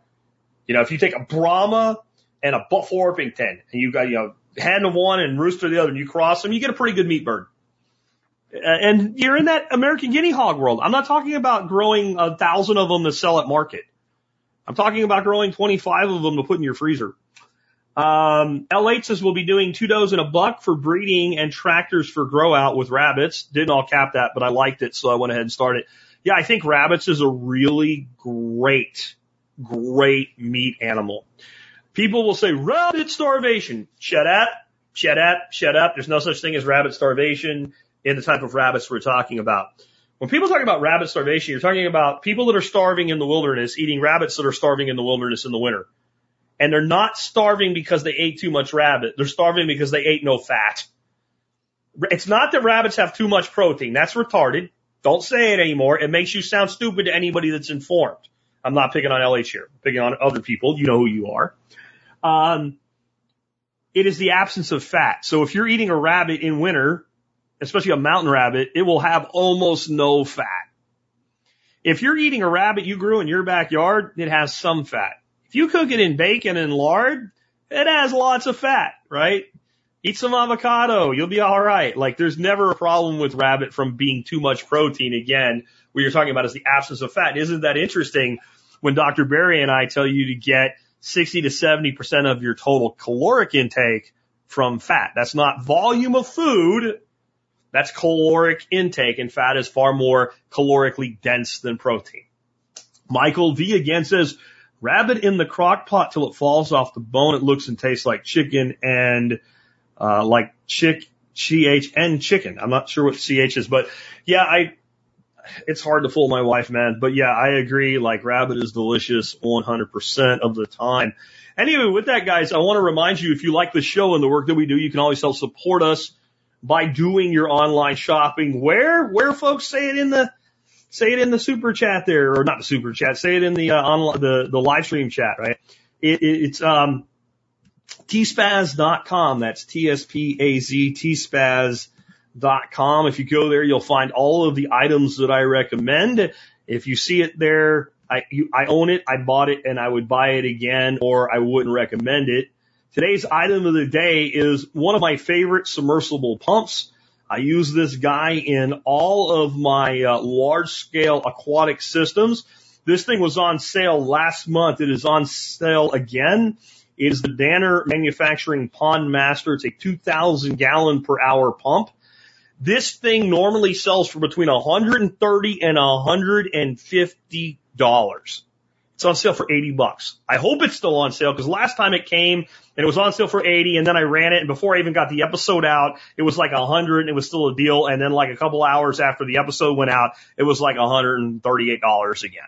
You know, if you take a Brahma and a Buff Orpington, and you got, you know, hen to one and rooster the other, and you cross them, you get a pretty good meat bird. And you're in that American guinea hog world. I'm not talking about growing a thousand of them to sell at market. I'm talking about growing twenty-five of them to put in your freezer. Um, L eight says we'll be doing two does and a buck for breeding and tractors for grow out with rabbits. Didn't all cap that, but I liked it, so I went ahead and started. Yeah, I think rabbits is a really great, great meat animal. People will say rabbit starvation. Shut up, shut up, shut up. There's no such thing as rabbit starvation in the type of rabbits we're talking about. When people talk about rabbit starvation, you're talking about people that are starving in the wilderness eating rabbits that are starving in the wilderness in the winter. And they're not starving because they ate too much rabbit. They're starving because they ate no fat. It's not that rabbits have too much protein. That's retarded. Don't say it anymore. It makes you sound stupid to anybody that's informed. I'm not picking on L H here. I'm picking on other people. You know who you are. Um, it is the absence of fat. So if you're eating a rabbit in winter, especially a mountain rabbit, it will have almost no fat. If you're eating a rabbit you grew in your backyard, it has some fat. You cook it in bacon and lard, it has lots of fat, right? Eat some avocado, you'll be all right. Like, there's never a problem with rabbit from being too much protein. Again, what you're talking about is the absence of fat. Isn't that interesting when Doctor Berry and I tell you to get sixty to seventy percent of your total caloric intake from fat? That's not volume of food. That's caloric intake, and fat is far more calorically dense than protein. Michael V again says, rabbit in the crock pot till it falls off the bone. It looks and tastes like chicken and, uh, like chick, C H and chicken. I'm not sure what C H is, but yeah, I, it's hard to fool my wife, man. But yeah, I agree. Like, rabbit is delicious one hundred percent of the time. Anyway, with that, guys, I want to remind you, if you like the show and the work that we do, you can always help support us by doing your online shopping. Where, where folks say it in the, Say it in the super chat there, or not the super chat. Say it in the uh, on the the live stream chat, right? It, it, it's um T spaz dot com. That's T S P A Z T spaz dot com. If you go there, you'll find all of the items that I recommend. If you see it there, I you, I own it, I bought it, and I would buy it again, or I wouldn't recommend it. Today's item of the day is one of my favorite submersible pumps. I use this guy in all of my uh, large-scale aquatic systems. This thing was on sale last month. It is on sale again. It is the Danner Manufacturing Pond Master. It's a two thousand gallon per hour pump. This thing normally sells for between one hundred thirty dollars and one hundred fifty dollars. It's on sale for eighty bucks. I hope it's still on sale, because last time it came and it was on sale for eighty, and then I ran it, and before I even got the episode out, it was like a hundred, and it was still a deal. And then like a couple hours after the episode went out, it was like one hundred thirty-eight dollars again.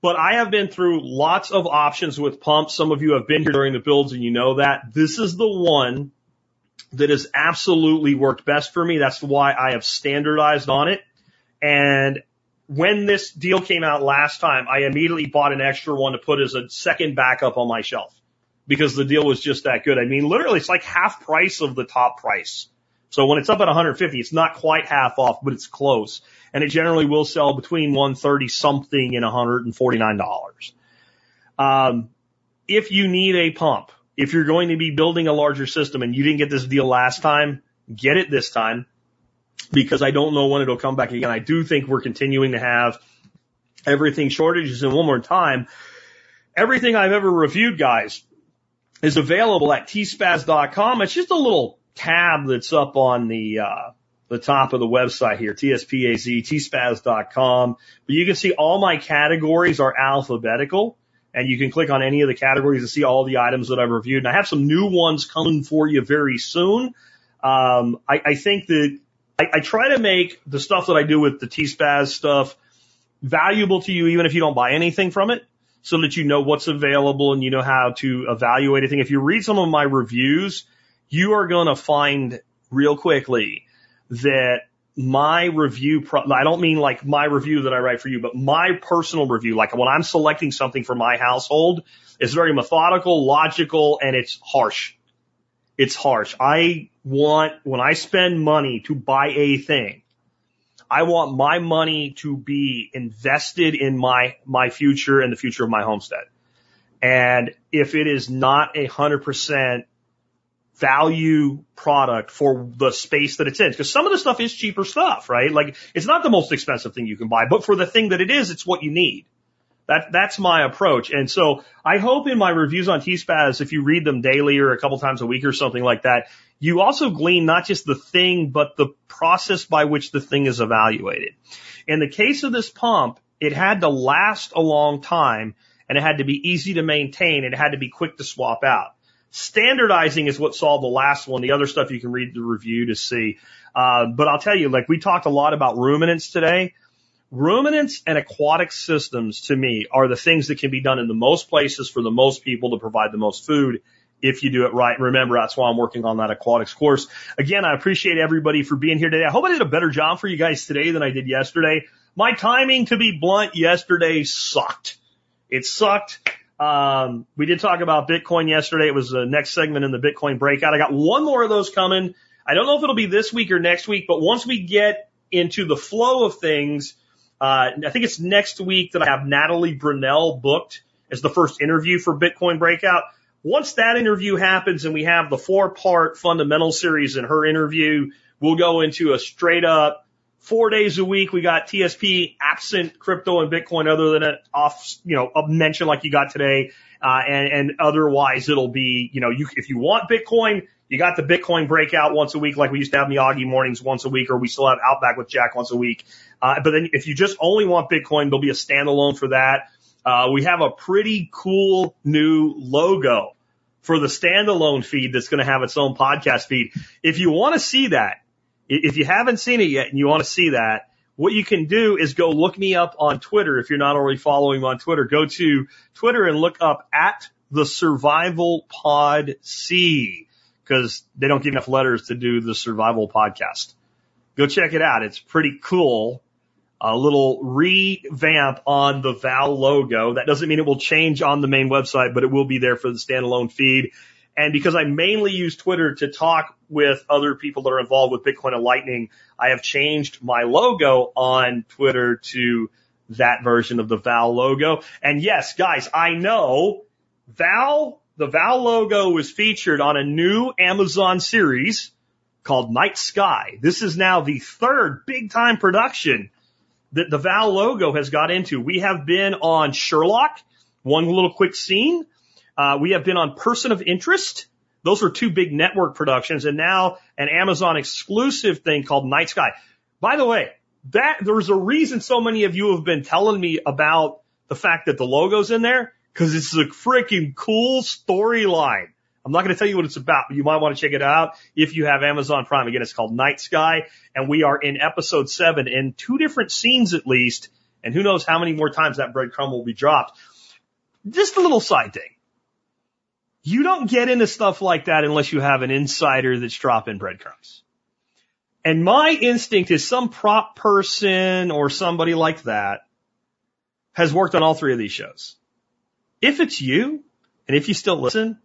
But I have been through lots of options with pumps. Some of you have been here during the builds and you know that. This is the one that has absolutely worked best for me. That's why I have standardized on it. And when this deal came out last time, I immediately bought an extra one to put as a second backup on my shelf, because the deal was just that good. I mean, literally, it's like half price of the top price. So when it's up at one hundred fifty, it's not quite half off, but it's close. And it generally will sell between one hundred thirty something and one hundred forty-nine dollars. Um, if you need a pump, if you're going to be building a larger system and you didn't get this deal last time, get it this time, because I don't know when it'll come back again. I do think we're continuing to have everything shortages. And one more time, everything I've ever reviewed, guys, is available at T spaz dot com. It's just a little tab that's up on the, uh, the top of the website here, T S P A Z, T S P A Z dot com. But you can see all my categories are alphabetical, and you can click on any of the categories to see all the items that I've reviewed. And I have some new ones coming for you very soon. Um, I, I think that I, I try to make the stuff that I do with the T S P A Z stuff valuable to you, even if you don't buy anything from it, so that you know what's available and you know how to evaluate anything. If you read some of my reviews, you are going to find real quickly that my review, pro- I don't mean like my review that I write for you, but my personal review, like when I'm selecting something for my household, is very methodical, logical, and it's harsh. It's harsh. I want, when I spend money to buy a thing, I want my money to be invested in my, my future and the future of my homestead. And if it is not a hundred percent value product for the space that it's in, because some of the stuff is cheaper stuff, right? Like, it's not the most expensive thing you can buy, but for the thing that it is, it's what you need. That, that's my approach. And so I hope in my reviews on T S P A Z, if you read them daily or a couple times a week or something like that, you also glean not just the thing, but the process by which the thing is evaluated. In the case of this pump, it had to last a long time, and it had to be easy to maintain, and it had to be quick to swap out. Standardizing is what solved the last one. The other stuff you can read the review to see. Uh, but I'll tell you, like, we talked a lot about ruminants today. Ruminants and aquatic systems, to me, are the things that can be done in the most places for the most people to provide the most food, if you do it right. Remember, that's why I'm working on that aquatics course. Again, I appreciate everybody for being here today. I hope I did a better job for you guys today than I did yesterday. My timing, to be blunt, yesterday sucked. It sucked. Um, we did talk about Bitcoin yesterday. It was the next segment in the Bitcoin breakout. I got one more of those coming. I don't know if it'll be this week or next week, but once we get into the flow of things, uh, I think it's next week that I have Natalie Brunell booked as the first interview for Bitcoin breakout. Once that interview happens and we have the four-part fundamental series in her interview, we'll go into a straight-up four days a week. We got T S P absent crypto and Bitcoin, other than an off, you know, a mention like you got today, uh, and and otherwise it'll be, you know, you if you want Bitcoin, you got the Bitcoin breakout once a week, like we used to have Miyagi mornings once a week, or we still have Outback with Jack once a week. Uh, but then if you just only want Bitcoin, there'll be a standalone for that. Uh, we have a pretty cool new logo for the standalone feed that's going to have its own podcast feed. If you want to see that, if you haven't seen it yet and you want to see that, what you can do is go look me up on Twitter. If you're not already following me on Twitter, go to Twitter and look up at the Survival Pod C, because they don't get enough letters to do the Survival Podcast. Go check it out. It's pretty cool. A little revamp on the Val logo. That doesn't mean it will change on the main website, but it will be there for the standalone feed. And because I mainly use Twitter to talk with other people that are involved with Bitcoin and Lightning, I have changed my logo on Twitter to that version of the Val logo. And yes, guys, I know Val, the Val logo was featured on a new Amazon series called Night Sky. This is now the third big time production that the Val logo has got into. We have been on Sherlock, one little quick scene. Uh, we have been on Person of Interest. Those are two big network productions, and now an Amazon exclusive thing called Night Sky. By the way, that there's a reason so many of you have been telling me about the fact that the logo's in there, because it's a freaking cool storyline. I'm not going to tell you what it's about, but you might want to check it out if you have Amazon Prime. Again, it's called Night Sky, and we are in episode seven in two different scenes at least, and who knows how many more times that breadcrumb will be dropped. Just a little side thing. You don't get into stuff like that unless you have an insider that's dropping breadcrumbs. And my instinct is some prop person or somebody like that has worked on all three of these shows. If it's you, and if you still listen,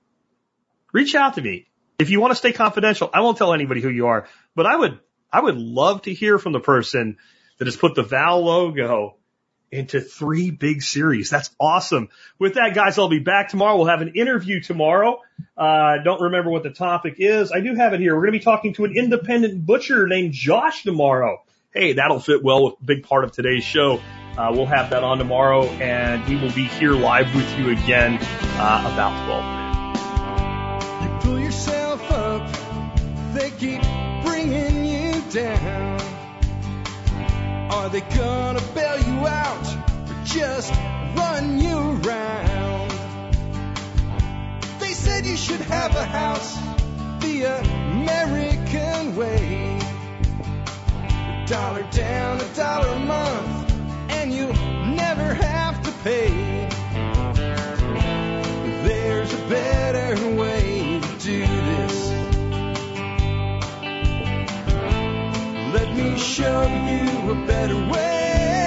reach out to me. If you want to stay confidential, I won't tell anybody who you are, but I would, I would love to hear from the person that has put the Val logo into three big series. That's awesome. With that, guys, I'll be back tomorrow. We'll have an interview tomorrow. Uh, don't remember what the topic is. I do have it here. We're going to be talking to an independent butcher named Josh tomorrow. Hey, that'll fit well with a big part of today's show. Uh, we'll have that on tomorrow, and we will be here live with you again, uh, about twelve noon. Pull yourself up. they keep bringing you down? Are they gonna bail you out or just run you round? They said you should have a house the American way. A dollar down, a dollar a month, and you never have to pay. There's a better way to do this. Let me show you a better way.